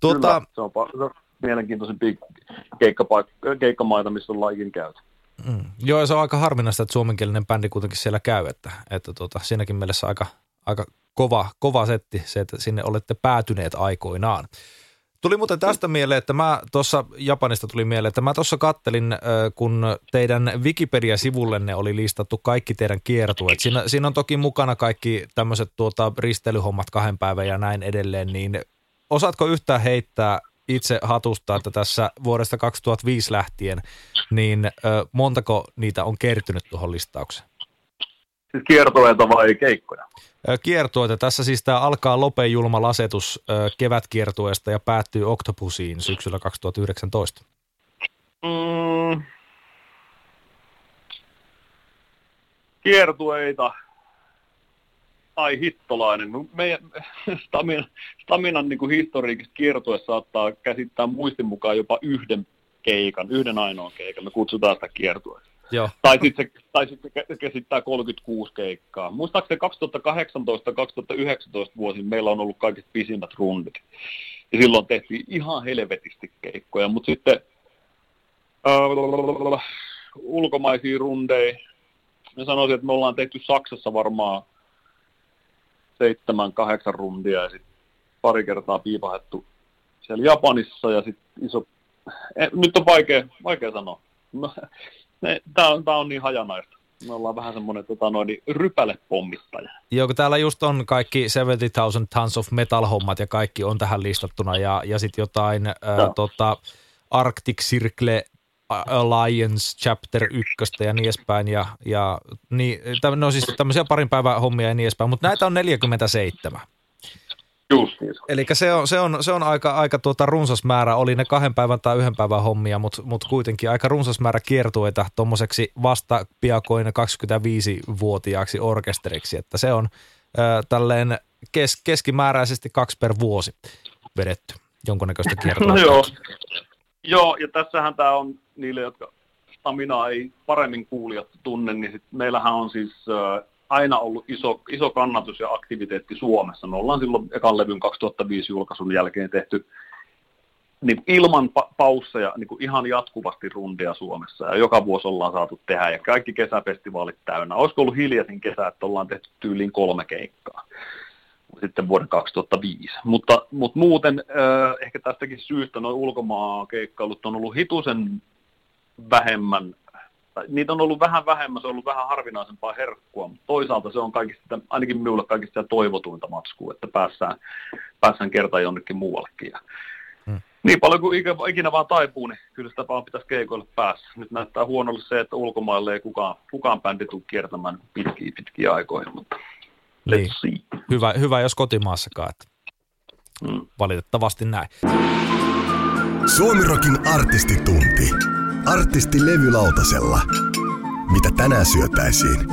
Kyllä, se on paljon. Mielenkiintoisempia keikkamaita, missä ollaan ikinä käyty. Joo, ja se on aika harvinaista, että suomenkielinen bändi kuitenkin siellä käy, että siinäkin mielessä aika kova setti se, että sinne olette päätyneet aikoinaan. Tuli muuten tästä mieleen, että mä tuossa kattelin, kun teidän Wikipedia-sivullenne oli listattu kaikki teidän kiertueet. Siinä on toki mukana kaikki tämmöiset risteilyhommat 2 päivän ja näin edelleen, niin osaatko yhtään heittää itse hatustaa, että tässä vuodesta 2005 lähtien, niin montako niitä on kertynyt tuohon listaukseen? Siis kiertueita vai keikkoja? Kiertueita. Tässä siis tämä alkaa Lopen julma lasetus kevätkiertueesta ja päättyy Octopusiin syksyllä 2019. Kiertueita. Ai hittolainen. Meidän Staminan niin kuin historiikista kiertue saattaa käsittää muistin mukaan jopa yhden ainoan keikan. Me kutsutaan sitä kiertueeksi. Tai sitten se käsittää 36 keikkaa. Muistaakseni 2018-2019 vuosin meillä on ollut kaikista pisimmät rundit. Ja silloin tehtiin ihan helvetisti keikkoja, mutta sitten ulkomaisia rundeja. Mä sanoisin, että me ollaan tehty Saksassa varmaan 7-8 rundia ja sitten pari kertaa piipahettu siellä Japanissa ja sitten iso... Nyt on vaikea sanoa. Tämä on niin hajanaista. Me ollaan vähän semmoinen rypälepommittaja. Joo, kun täällä just on kaikki 70,000 Tons of Metal-hommat ja kaikki on tähän listattuna ja sitten jotain Arctic Circle Alliance Chapter 1 ja niin edespäin, ja niin, no siis tämmöisiä parin päivän hommia ja niin edespäin, mutta näitä on 47. Eli se on aika runsas määrä, oli ne 2 päivän tai 1 päivän hommia, mutta kuitenkin aika runsas määrä kiertueita tuommoiseksi vasta piakoina 25-vuotiaaksi orkesteriksi, että se on tälleen keskimääräisesti 2 per vuosi vedetty jonkunnäköistä kiertueita. No joo, ja tässähän tämä on niille, jotka Staminaa ei paremmin kuulijat tunne, niin sit meillähän on siis aina ollut iso kannatus ja aktiviteetti Suomessa. Me ollaan silloin ekan levyn 2005 julkaisun jälkeen tehty niin ilman pausseja niin ihan jatkuvasti rundia Suomessa. Ja joka vuosi ollaan saatu tehdä ja kaikki kesäfestivaalit täynnä. Olisiko ollut hiljaisin kesä, että ollaan tehty tyyliin 3 keikkaa sitten vuoden 2005. Mutta muuten ehkä tästäkin syystä nuo ulkomaankeikkailut on ollut hitusen vähemmän, niitä on ollut vähän vähemmän, se on ollut vähän harvinaisempaa herkkua, mutta toisaalta se on kaikista, ainakin minulle kaikista toivotuinta matskua, että päässään kertaan jonnekin muuallekin. Niin paljon kuin ikinä vaan taipuu, niin kyllä sitä vaan pitäisi keikoille päässä. Nyt näyttää huonolle se, että ulkomaille ei kukaan bändi tule kiertämään pitkiä aikoihin, mutta... Niin. Hyvä, jos kotimaassakaan. Valitettavasti näin. Suomirokin artistitunti. Artisti levylautasella. Mitä tänään syötäisiin?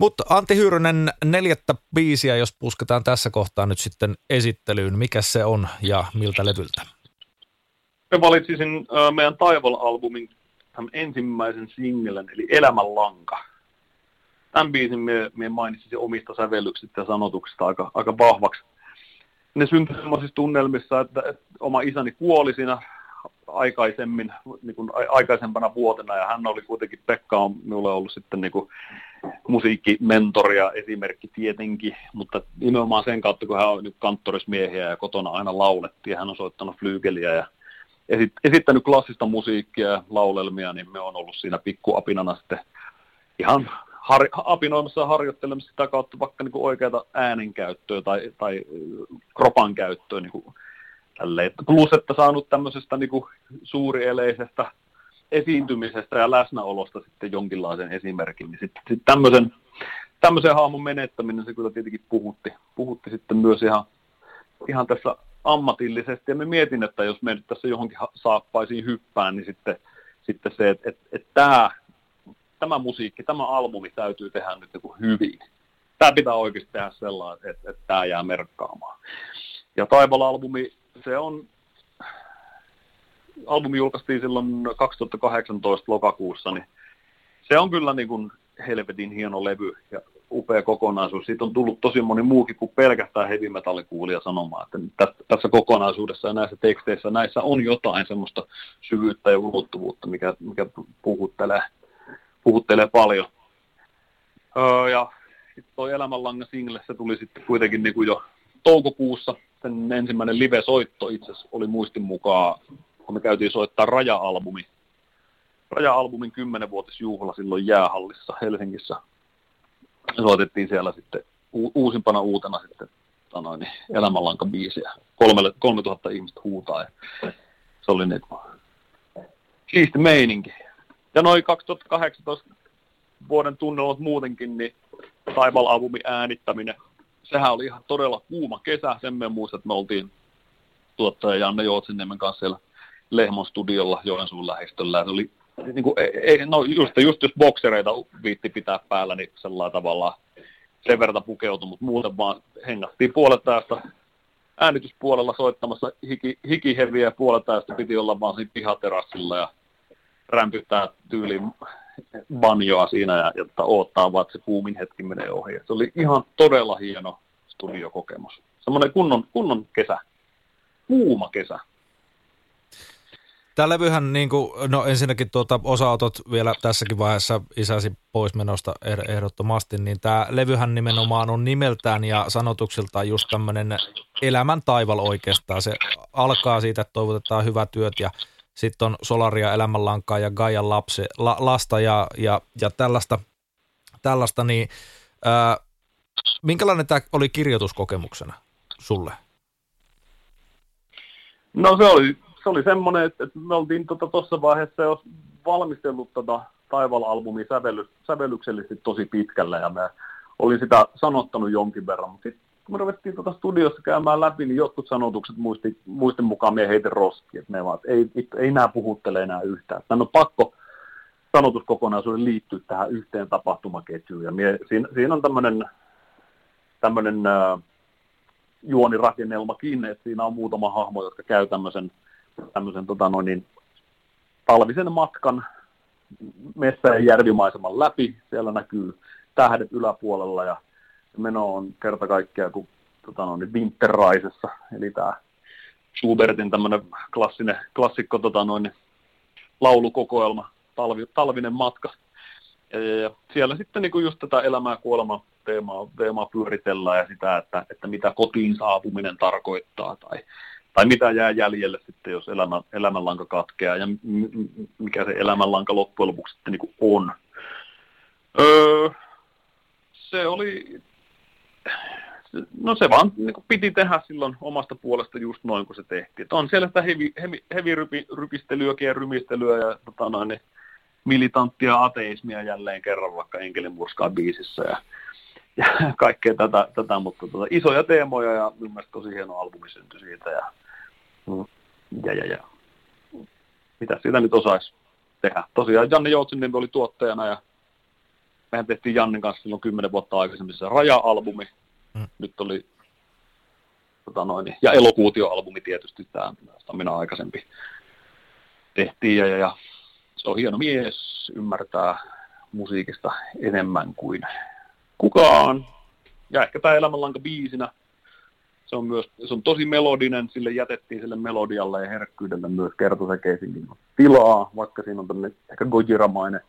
Mutta Antti Hyyrynen, 4. biisiä, jos pusketaan tässä kohtaa nyt sitten esittelyyn. Mikä se on ja miltä levyltä? Me valitsisin meidän Taival-albumin ensimmäisen singlen, eli Elämänlanka. Tämän biisin me mainitsin omista sävellyksistä ja sanotuksista aika vahvaksi. Ne syntyi sellaisissa tunnelmissa, että oma isäni kuoli siinä aikaisemmin, niin kuin aikaisempana vuotena, ja hän oli kuitenkin, Pekka on minulle ollut sitten niin kuin musiikkimentori ja esimerkki tietenkin, mutta nimenomaan sen kautta, kun hän on nyt kanttorismiehiä ja kotona aina laulettiin, hän on soittanut flyygeliä ja esittänyt klassista musiikkia ja laulelmia, niin me on ollut siinä pikkuapinana sitten ihan apinoimassa ja harjoittelemassa sitä kautta vaikka niin kuin oikeata äänenkäyttöä tai kropan käyttöä niin kuin tälleen. Plus, että saanut tämmöisestä niin kuin suurieleisestä esiintymisestä ja läsnäolosta sitten jonkinlaisen esimerkin. Sitten tämmöisen haamun menettäminen, se kyllä tietenkin puhutti sitten myös ihan tässä ammatillisesti. Ja mä mietin, että jos me nyt tässä johonkin saappaisiin hyppään, niin sitten se, että tämä musiikki, tämä albumi täytyy tehdä nyt niin kuin hyvin. Tämä pitää oikeasti tehdä sellainen, että tämä jää merkkaamaan. Ja Taival-albumi, albumi julkaistiin silloin 2018 lokakuussa, niin se on kyllä niin kuin helvetin hieno levy ja upea kokonaisuus. Siitä on tullut tosi moni muukin kuin pelkästään heavy metallikuulija sanomaan, että tässä kokonaisuudessa ja näissä teksteissä näissä on jotain semmoista syvyyttä ja ulottuvuutta, mikä puhuttelee paljon. Ja sitten tuo Elämänlanga single, se tuli sitten kuitenkin niin kuin jo toukokuussa. Sen ensimmäinen live-soitto itse asiassa oli muistin mukaan, kun me käytiin soittaa Raja-albumin 10-vuotisjuhla silloin jäähallissa Helsingissä. Soitettiin siellä sitten uusimpana uutena sitten Elämänlanka-biisiä. 3000 ihmistä huutaa. Ja se oli niin kuin siisti meininki. Ja noin 2018 vuoden tunnelmat muutenkin, niin Taival-albumin äänittäminen, sehän oli ihan todella kuuma kesä. Sen me muistan, että me oltiin tuottaja Janne Joutsenniemen kanssa siellä Lehmon studiolla Joensuun lähistöllä. Se oli niin kuin, just jos boksereita viitti pitää päällä, niin sellainen tavallaan sen verran pukeutui, mutta muuten vaan hengättiin puoletäjästä äänityspuolella soittamassa hikiheviä, puoletäjästä piti olla vaan siinä pihaterassilla ja rämpyttää tyyliin banjoa siinä ja jotta odottaa vaan, että se kuumin hetki menee ohi. Se oli ihan todella hieno studiokokemus. Semmoinen kunnon kesä. Kuuma kesä. Tämä levyhän, niin kuin, no ensinnäkin osa-otot vielä tässäkin vaiheessa isäsi poismenosta ehdottomasti, niin tämä levyhän nimenomaan on nimeltään ja sanotuksiltaan just tämmöinen elämän taival oikeastaan. Se alkaa siitä, että toivotetaan hyvää työt ja sitten on Solaria, Elämänlankaa ja Gaian lasta ja tällaista niin minkälainen tämä oli kirjoituskokemuksena sulle? No se oli semmoinen, että me oltiin tuossa vaiheessa jo valmistellut tätä Taival-albumia sävellyksellisesti tosi pitkällä ja mä olin sitä sanottanut jonkin verran, mutta sitten kun me ruvettiin studiossa käymään läpi, niin jotkut sanotukset muistin mukaan me heitin roskiin, että ei nämä puhuttele enää yhtään. Tän on pakko sanotuskokonaisuuden liittyä tähän yhteen tapahtumaketjuun ja siinä on tämmöinen juonirakennelmakin, että siinä on muutama hahmo, jotka käy tämmöisen talvisen matkan metsä- ja järvimaiseman läpi. Siellä näkyy tähdet yläpuolella ja meno on kerta kaikkiaan kuin Winterreisessä, eli tämä Schubertin tämmöinen klassikko laulukokoelma, talvinen matka. Ja siellä sitten niin kuin just tätä elämää kuolemaa teemaa pyöritellään ja sitä, että mitä kotiin saapuminen tarkoittaa tai mitä jää jäljelle sitten, jos elämänlanka katkeaa ja mikä se elämänlanka loppujen lopuksi sitten niin kuin on. Se vaan niin kuin piti tehdä silloin omasta puolesta just noin, kun se tehtiin. Et on siellä sitä hevirypistelyäkin ja rymistelyä ja militanttia ateismia jälleen kerran vaikka Enkelinmurskaa biisissä ja kaikkea tätä mutta isoja teemoja ja mun mielestä tosi hieno albumi syntyi siitä ja. Mitä siitä nyt osaisi tehdä? Tosiaan Janne Joutsenniemi oli tuottajana ja mehän tehtiin Jannen kanssa silloin 10 vuotta aikaisemmin se Raja-albumi. Nyt oli ja Elokuutio-albumi tietysti tämä Stamina aikaisempi tehtiin. Ja se on hieno mies, ymmärtää musiikista enemmän kuin kukaan. Ja ehkä tämä Elämänlanka biisinä, se on myös, se on tosi melodinen, sille jätettiin sille melodialle ja herkkyydelle myös kertosäkeisinkin tilaa, vaikka siinä on tämmöinen ehkä gojiramainen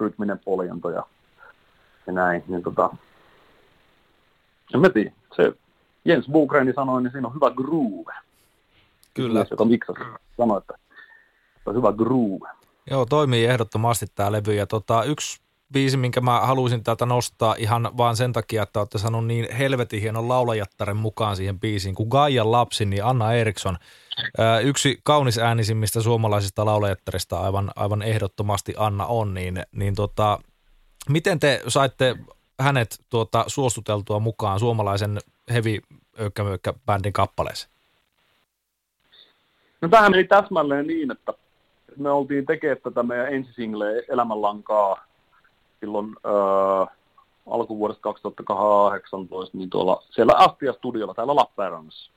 rytminen poljonto ja näin. Niin en mä tiedä, se Jens Bogreini sanoi, niin siinä on hyvä groove. Kyllä. Joka miksasi sanoi, että se on hyvä groove. Joo, toimii ehdottomasti tämä levy ja yksi biisi, minkä mä haluaisin täältä nostaa ihan vaan sen takia, että olette saanut niin helvetin hienon laulajattaren mukaan siihen biisiin, kuin Gaian lapsi, niin Anna Eriksson. Yksi kaunis äänisimmistä suomalaisista laulajattarista aivan ehdottomasti Anna on, niin miten te saitte hänet suostuteltua mukaan suomalaisen heavy öykkämöykkä-bändin kappaleeseen? No tämähän meni täsmälleen niin, että me oltiin tekemään tätä meidän ensisingleä Elämänlankaa silloin alkuvuodesta 2018, niin tuolla siellä Astia-studiolla täällä Lappeenrannassa.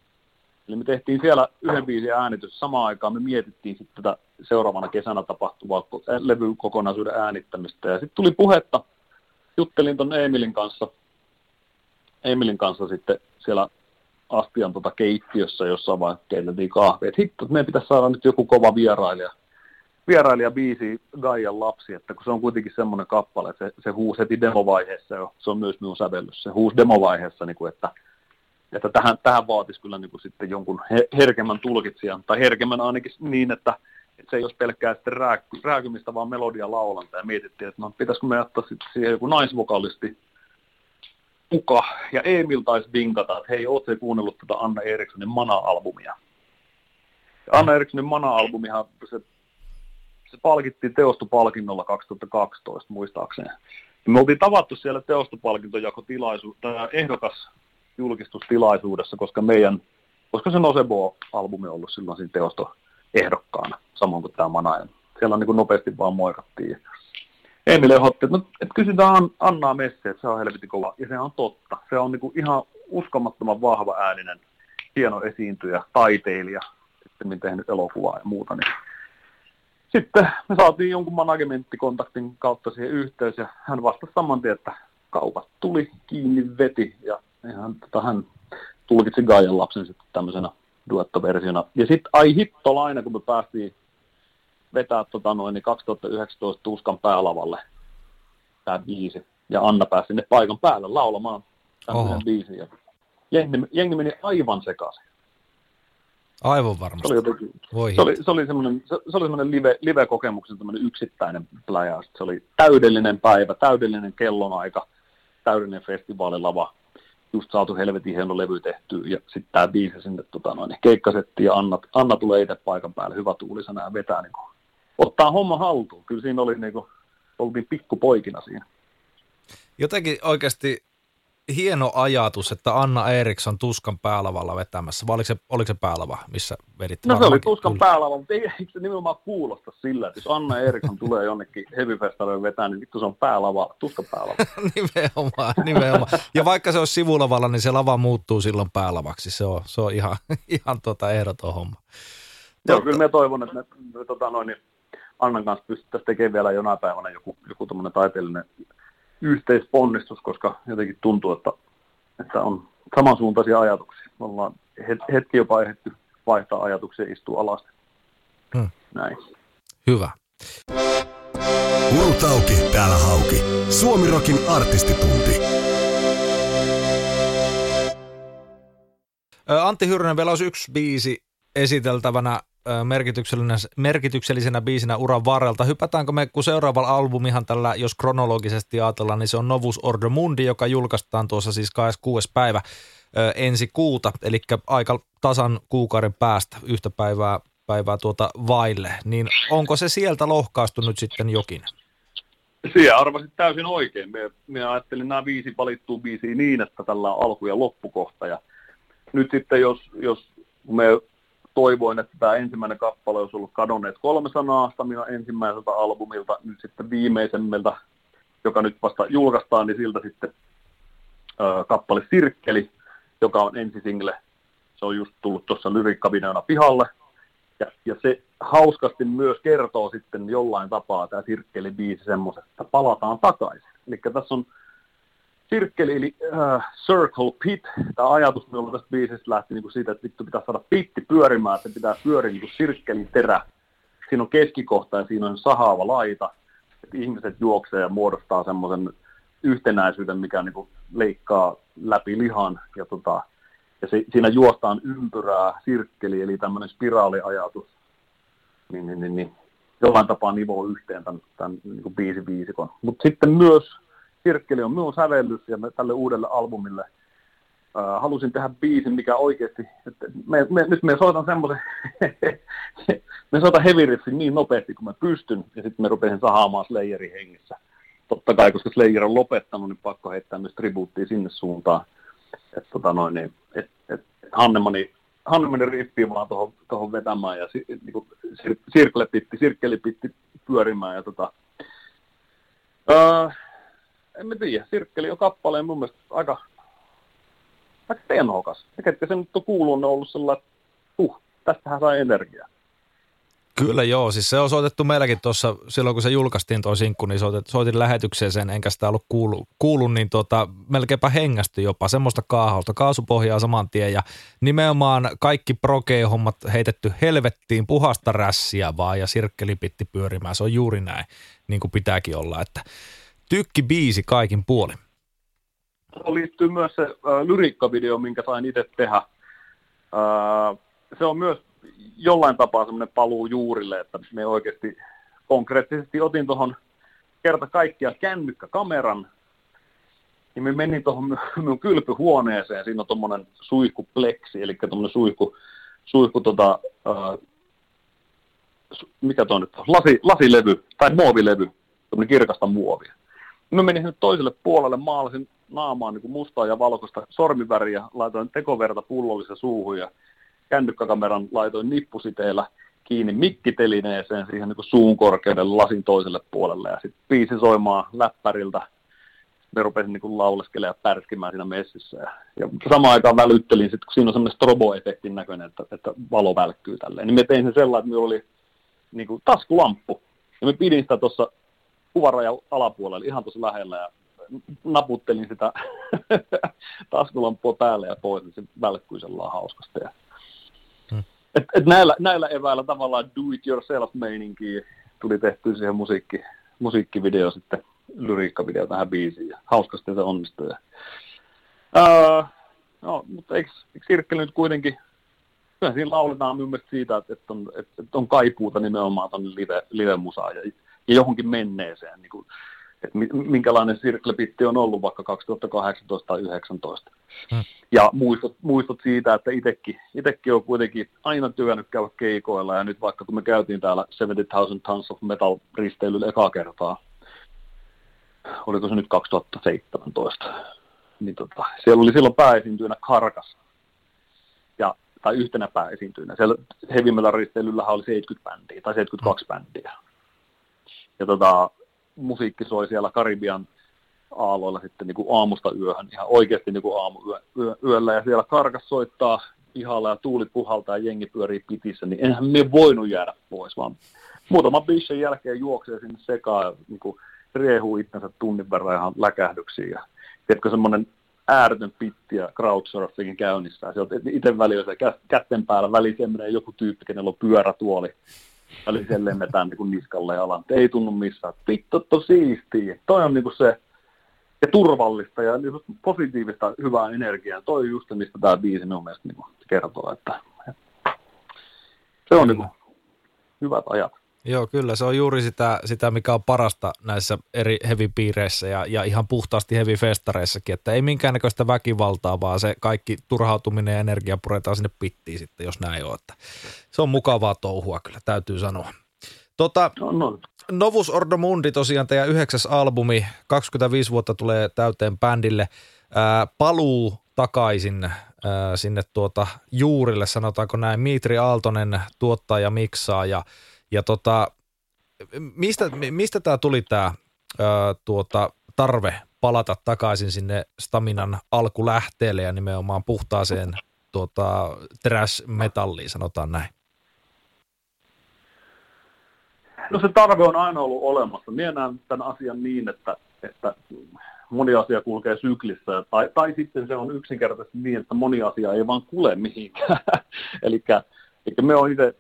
Eli me tehtiin siellä yhden biisin äänitys. Samaan aikaan me mietittiin sitten tätä seuraavana kesänä tapahtuvaa levykokonaisuuden äänittämistä. Ja sitten tuli puhetta. Juttelin ton Emilin kanssa sitten siellä Astian keittiössä jossain vaiheessa keitettiin kahvia. Että hitto, meidän pitäisi saada nyt joku kova vierailijabiisi Gaian lapsi, että kun se on kuitenkin semmoinen kappale, että se huusi heti demovaiheessa jo, se on myös minun sävellys, se huusi demovaiheessa, niin kuin, että tähän vaatisi kyllä niin kuin sitten jonkun herkemmän tulkitsijan, tai herkemmän ainakin niin, että se ei olisi pelkkää sitten rääkymistä, vaan melodia laulanta, ja mietittiin, että no pitäisikö me jättää sitten siihen joku naisvokalisti Tuska, ja Emil taisi vinkata, että hei, ootko kuunnellut tätä Anna Erikssonin Mana-albumia? Ja Anna Erikssonin Mana-albumihan se palkittiin Teosto-palkinnolla 2012, muistaakseni. Me oltiin tavattu siellä Teosto-palkintojakotilaisuudessa, ehdokasjulkistustilaisuudessa, koska se Nosebo-albumi on ollut silloin siinä Teosto-ehdokkaana, samoin kuin tämä Mana. Siellä niin kuin nopeasti vaan moikattiin. Emil ehdotti, että kysytään Annaa Messiä, että se on helvetin kova. Ja se on totta. Se on niin kuin ihan uskomattoman vahva ääninen, hieno esiintyjä, taiteilija, sitten tehnyt elokuvaa ja muuta, niin sitten me saatiin jonkun managementtikontaktin kautta siihen yhteys, ja hän vastasi saman tien, että kaupat tuli, kiinni veti, ja hän tulkitsi Gaian lapsen sitten tämmöisenä duettoversiona. Ja sitten ai hittolaina, kun me päästiin vetää 2019 Tuskan päälavalle tämä biisi, ja Anna pääsi sinne paikan päälle laulamaan tämmöisen biisin, ja jengi meni aivan sekaisin. Aivan varmasti. Se oli semmoinen live-kokemuksen yksittäinen pläjäys. Se oli täydellinen päivä, täydellinen kellonaika, täydellinen festivaalilava. Just saatu helvetin hieno levy tehtyä ja sitten tämä biisi sinne keikkasettiin ja Anna tulee itse paikan päälle hyvä tuulisana ja vetää. Niin ottaa homma haltuun. Kyllä siinä oli, niin kuin, oltiin pikkupoikina siinä. Jotenkin oikeasti hieno ajatus, että Anna Eriksson Tuskan päälavalla vetämässä. Vai oliko se päälava, missä veditte? No se oli Tuskan päälava, mutta eikö se nimenomaan kuulosta sillä, että jos Anna Eriksson tulee jonnekin heavy-festarille vetää, niin vittu se on päälava, Tuskan päälava. nimenomaan. Ja vaikka se olisi sivulavalla, niin se lava muuttuu silloin päälavaksi. Se on ihan ehdoton homma. Joo, kyllä minä toivon, että me Annan kanssa pystyttäisiin tekemään vielä jonain päivänä joku tämmöinen taiteellinen yhteisponnistus, koska jotenkin tuntuu, että on samansuuntaisia ajatuksia. Me ollaan hetki jopa ehditty vaihtaa ajatuksia ja istua alas. Näin. Hyvä. Murut auki, täällä hauki. Suomirokin artistitunti. Antti Hyyrynen, vielä olisi yksi biisi esiteltävänä. Merkityksellisenä biisinä uran varrelta. Hypätäänkö me, kun seuraavalla albumihan tällä, jos kronologisesti ajatellaan, niin se on Novus Ordo Mundi, joka julkaistaan tuossa siis 26. päivä ensi kuuta, eli aika tasan kuukauden päästä yhtä päivää vaille. Niin onko se sieltä lohkaistunut sitten jokin? Siihen arvasit täysin oikein. Minä ajattelin nämä 5 valittuu biisiä niin, että tällä on alku- ja loppukohta. Ja nyt sitten jos me toivoin, että tämä ensimmäinen kappale olisi ollut Cadonneet 300 sanaa Stamina ensimmäiseltä albumilta, nyt sitten viimeisemmältä joka nyt vasta julkaistaan, niin siltä sitten kappale Sirkkeli, joka on ensisingle. Se on just tullut tuossa lyriikkavideona pihalle. Ja se hauskasti myös kertoo sitten jollain tapaa tämä Sirkkeli-biisi semmoisesta, että palataan takaisin. Eli tässä on Sirkkeli, eli Circle Pit. Tämä ajatus, jolla tästä biisistä lähti niin kuin siitä, että vittu pitää saada pitti pyörimään, että pitää pyöriä niin kuin sirkkelin terä. Siinä on keskikohta ja siinä on sahaava laita, että ihmiset juoksee ja muodostaa semmoisen yhtenäisyyden, mikä niin kuin leikkaa läpi lihan. Ja siinä juostaan ympyrää sirkkeli, eli tämmöinen spiraaliajatus, niin jollain tapaa nivoo yhteen tämän niin kuin biisiviisikon. Mutta sitten myös Sirkkeli on minun sävellys, ja tälle uudelle albumille halusin tehdä biisin, mikä oikeasti, että nyt me soitan semmoisen, me soitan heavy riffin niin nopeasti kuin mä pystyn, ja sitten me rupesin sahaamaan Slayerin hengissä. Totta kai, koska Slayer on lopettanut, niin pakko heittää myös tribuuttia sinne suuntaan. Että Hannemani rippiin vaan tuohon vetämään ja niinku sirkkeli pitti pyörimään ja en mä tiedä, Sirkkeli on kappaleen mun mielestä aika teenokas. Ja ketkä sen nyt on kuullut, ne on ollut sellainen, tästähän sai energiaa. Kyllä joo, siis se on soitettu meilläkin tuossa, silloin kun se julkaistiin tuo sinkku, niin soitin lähetykseen sen, enkä sitä ollut kuullut niin melkeinpä hengästy jopa, semmoista kaahausta, kaasupohjaa saman tien ja nimenomaan kaikki progee-hommat heitetty helvettiin, puhasta rässiä vaan ja Sirkkeli pitti pyörimään, se on juuri näin, niin kuin pitääkin olla, että tykkibiisi kaikin puolin. Tuo liittyy myös se lyriikkavideo, minkä sain itse tehdä, se on myös jollain tapaa semmoinen paluu juurille, että me oikeasti konkreettisesti otin tuohon kerta kaikkiaan kännykkäkameran, niin me menin tuohon minun kylpyhuoneeseen, siinä on tuommoinen suihkupleksi, eli tuommoinen mikä tuo nyt on, lasilevy tai muovilevy, tuommoinen kirkasta muovia. Mä menin nyt toiselle puolelle, maalasin naamaan niin kuin mustaa ja valkoista sormiväriä, laitoin tekoverta pullolliseen suuhun ja kännykkäkameran laitoin nippusiteillä kiinni mikkitelineeseen siihen niin kuin suun korkeuden lasin toiselle puolelle ja sitten biisi soimaan läppäriltä. Me rupesin niin kuin lauleskelemaan ja pärskimään siinä messissä ja samaan aikaan välyttelin, sit, kun siinä on semmoinen strobo-efektin näköinen, että valo välkkyy tälleen. Niin me tein sen sellainen, että minulla oli niin kuin taskulamppu ja me pidin sitä tuossa kuvarajan alapuolella ihan tuossa lähellä ja naputtelin sitä taskulampua päälle ja pois, niin se välkkyi sellainen hauskasti. Et näillä eväillä tavallaan do-it-yourself-meininkiä tuli tehty siihen musiikkivideo sitten, lyriikkavideo tähän biisiin ja hauskasti se onnistui. No, mutta eikö Sirkkeli nyt kuitenkin, kyllä siinä lauletaan minun mielestä siitä, että on kaipuuta nimenomaan tuonne live-musaan ja johonkin menneeseen, niin kuin, että minkälainen Sirkkeli-pitti on ollut vaikka 2018 tai 2019. Ja muistot siitä, että itsekin on kuitenkin aina tykännyt käydä keikoilla, ja nyt vaikka kun me käytiin täällä 70,000 Tons of Metal -risteilyllä ekaa kertaa, oliko se nyt 2017, niin siellä oli silloin pääesiintyynä Karkas, tai yhtenä pääesiintyynä. Siellä heavy metal -risteilyllähän oli 70 bändiä, tai 72 bändiä. Ja musiikki soi siellä Karibian aaloilla sitten niin kuin aamusta yöhön, ihan oikeasti niin kuin aamuyöllä, ja siellä Karkas soittaa pihalla ja tuuli puhaltaa ja jengi pyörii pitissä, niin enhän me voinut jäädä pois, vaan muutaman biisen jälkeen juoksee sinne sekaan ja niin kuin riehuu itsensä tunnin verran ihan läkähdyksiin, ja tiedätkö semmoinen ääretön pitti ja crowdsurfingin käynnissä, ja sieltä itse välillä kätten päällä väliseen menee joku tyyppi, kenellä on pyörätuoli, väliseen lennetään niin kuin niskalle ja alan, ei tunnu missään, vittu siistiä, toi on niin kuin se, ja turvallista ja positiivista hyvää energiaa. Toi on just se, mistä tämä biisi minun mielestä niin kertoo, että se on niin hyvät ajat. Joo, kyllä. Se on juuri sitä mikä on parasta näissä eri heavy-piireissä ja ihan puhtaasti heavy-festareissakin, että ei minkäännäköistä väkivaltaa, vaan se kaikki turhautuminen ja energia puretaan sinne pittiin sitten, jos näin on. Että se on mukavaa touhua kyllä, täytyy sanoa. Novus Ordo Mundi tosiaan teidän 9. albumi, 25 vuotta tulee täyteen bändille, paluu takaisin sinne juurille, sanotaanko näin, Miitri Aaltonen tuottaa ja miksaa ja mistä tämä tuli tämä tarve palata takaisin sinne Staminan alkulähteelle ja nimenomaan puhtaaseen teräsmetalliin, sanotaan näin? No se tarve on aina ollut olemassa. Minä näen tämän asian niin, että moni asia kulkee syklissä, tai sitten se on yksinkertaisesti niin, että moni asia ei vaan kule mihinkään. Eli me on itse,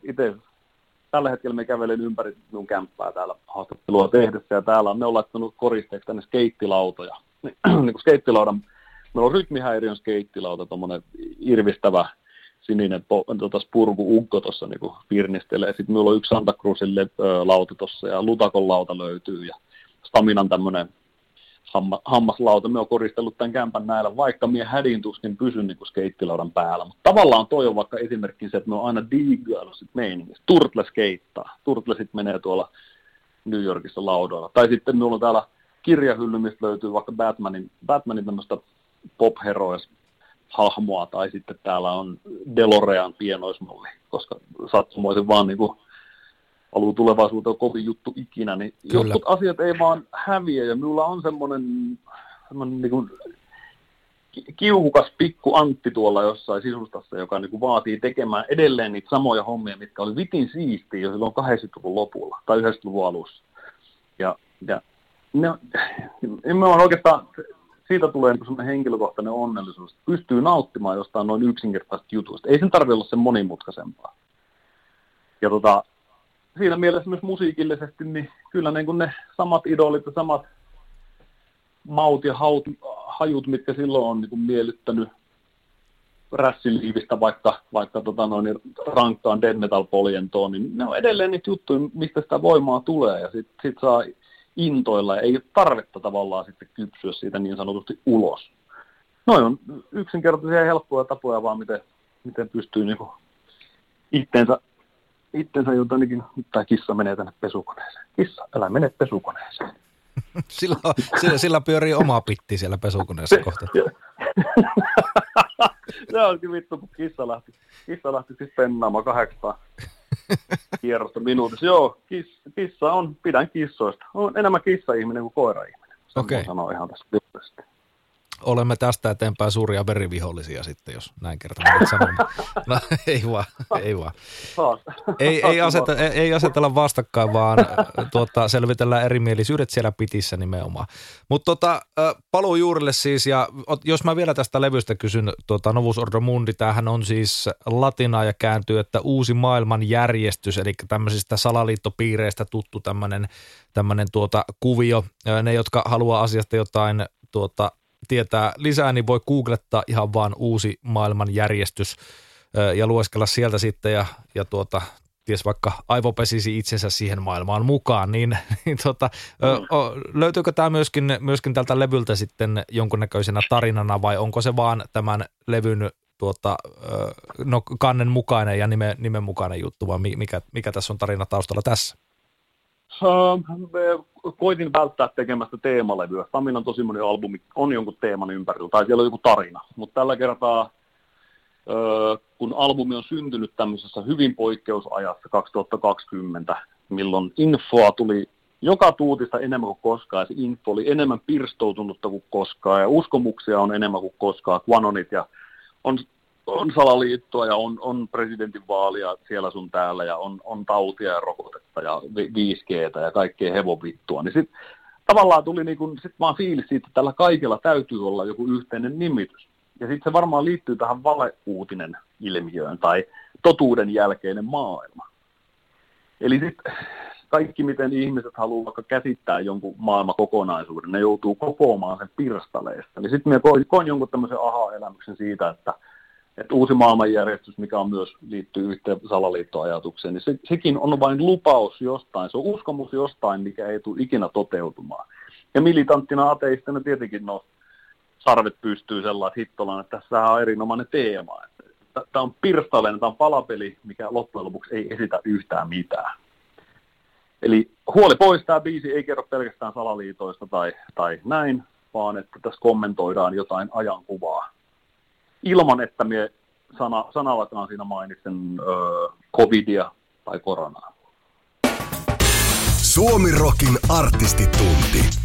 tällä hetkellä me kävelen ympäri minun kämppää täällä haastattelua tehdessä, ja täällä me on laittanut koristeeksi tänne skeittilautoja. Niin kuin skeittilaudan, meillä on rytmihäiriön skeittilauta, tuommoinen irvistävä sininen spurku-ukko tuossa niin virnistelee. Sitten meillä on yksi Santa Cruzille lauta tuossa, ja Lutakon lauta löytyy, ja Staminan tämmöinen hammaslauta. Me on koristellut tämän kämpän näillä, vaikka minä hädin tuskin pysyn niin kuin skeittilaudan päällä. Mutta tavallaan toi on vaikka esimerkki se, että me on aina diigailu sit meiningissä. Turtle skeittaa. Turtle sit menee tuolla New Yorkissa laudoilla. Tai sitten minulla on täällä kirjahylly, mistä löytyy vaikka Batmanin tämmöistä pop-heroes-hahmoa. Tai sitten täällä on DeLorean pienoismalli, koska sattumoisin vaan niin kuin alun tulevaisuuteen on kovin juttu ikinä, niin kyllä, jotkut asiat ei vaan häviä, ja minulla on semmoinen niin kuin kiuhukas pikku Antti tuolla jossain sisustassa, joka niin kuin vaatii tekemään edelleen niitä samoja hommia, mitkä oli vitin siistiä jo silloin 80-luvun lopulla tai 90-luvun alussa. Ja me on oikeastaan, siitä tulee niin semmoinen henkilökohtainen onnellisuus, että pystyy nauttimaan jostain noin yksinkertaisista jutuista. Ei sen tarvitse olla sen monimutkaisempaa. Ja siinä mielessä myös musiikillisesti, niin kyllä ne samat idolit ja samat maut ja hajut, mitkä silloin on niin miellyttänyt rässiliivistä vaikka rankkaan death metal -poljentoon, niin ne on edelleen niitä juttuja, mistä sitä voimaa tulee, ja sit saa intoilla, ja ei ole tarvetta tavallaan sitten kypsyä siitä niin sanotusti ulos. Noi on yksinkertaisia ja helppoja tapoja vaan, miten pystyy niin itteensä jotenkin, tai kissa menee tänne pesukoneeseen. Kissa, älä mene pesukoneeseen. Sillä pyörii oma pitti siellä pesukoneessa kohta. Se onkin vittu, kun kissa lähti siis pennaamaan 8 kierrosta minuutissa. Joo, kissa on, pidän kissoista. On enemmän kissa-ihminen kuin koira-ihminen. Okei. Sanoo ihan tässä lyhyesti. Olemme tästä eteenpäin suuria verivihollisia sitten, jos näin kertaan olet sanonut. No, ei vaan. Ei asetella vastakkain, vaan selvitellään erimielisyydet siellä pitissä nimenomaan. Mutta paluu juurille siis, ja jos mä vielä tästä levystä kysyn, Novus Ordo Mundi, tämähän on siis latinaa ja kääntyy, että uusi maailman järjestys, eli tämmöisistä salaliittopiireistä tuttu tämmöinen kuvio. Ne, jotka haluaa asiasta jotain tietää lisää, niin voi googlettaa ihan vaan uusi maailmanjärjestys ja lueskella sieltä sitten ja ties vaikka aivopesisi itsensä siihen maailmaan mukaan, löytyykö tämä myöskin tältä levyltä sitten jonkunnäköisenä tarinana, vai onko se vaan tämän levyn kannen mukainen ja nimen mukainen juttu, vai mikä tässä on tarina taustalla tässä? Koitin välttää tekemästä teemalevyä. Staminan tosi moni albumi on jonkun teeman ympärillä, tai siellä on joku tarina. Mutta tällä kertaa, kun albumi on syntynyt tämmöisessä hyvin poikkeusajassa 2020, milloin infoa tuli joka tuutista enemmän kuin koskaan, ja se info oli enemmän pirstoutunutta kuin koskaan, ja uskomuksia on enemmän kuin koskaan, QAnonit, ja on salaliittoa, ja on presidentinvaalia siellä sun täällä, ja on tautia ja rokotetta ja 5G:tä ja kaikkea hevovittua. Niin sitten tavallaan tuli sit vaan fiilis siitä, että tällä kaikella täytyy olla joku yhteinen nimitys. Ja sitten se varmaan liittyy tähän valeuutinen ilmiöön tai totuuden jälkeinen maailma. Eli sitten kaikki, miten ihmiset haluaa vaikka käsittää jonkun maailmakokonaisuuden, ne joutuu kokoamaan sen pirstaleista. Eli sitten minä koin jonkun tämmöisen aha-elämyksen siitä, että uusi maailmanjärjestys, mikä on myös liittyy yhteen salaliittoajatukseen, niin sekin on vain lupaus jostain, se on uskomus jostain, mikä ei tule ikinä toteutumaan. Ja militanttina ateistina tietenkin sarvet pystyy sellainen hittolan, että tässä on erinomainen teema. Tämä on pirstaleinen, tämä on palapeli, mikä loppujen lopuksi ei esitä yhtään mitään. Eli huoli pois, tämä biisi ei kerro pelkästään salaliitoista tai näin, vaan että tässä kommentoidaan jotain ajankuvaa. Ilman, että minä sanallakaan siinä mainitsen covidia tai koronaa. Suomi Rockin artistitunti.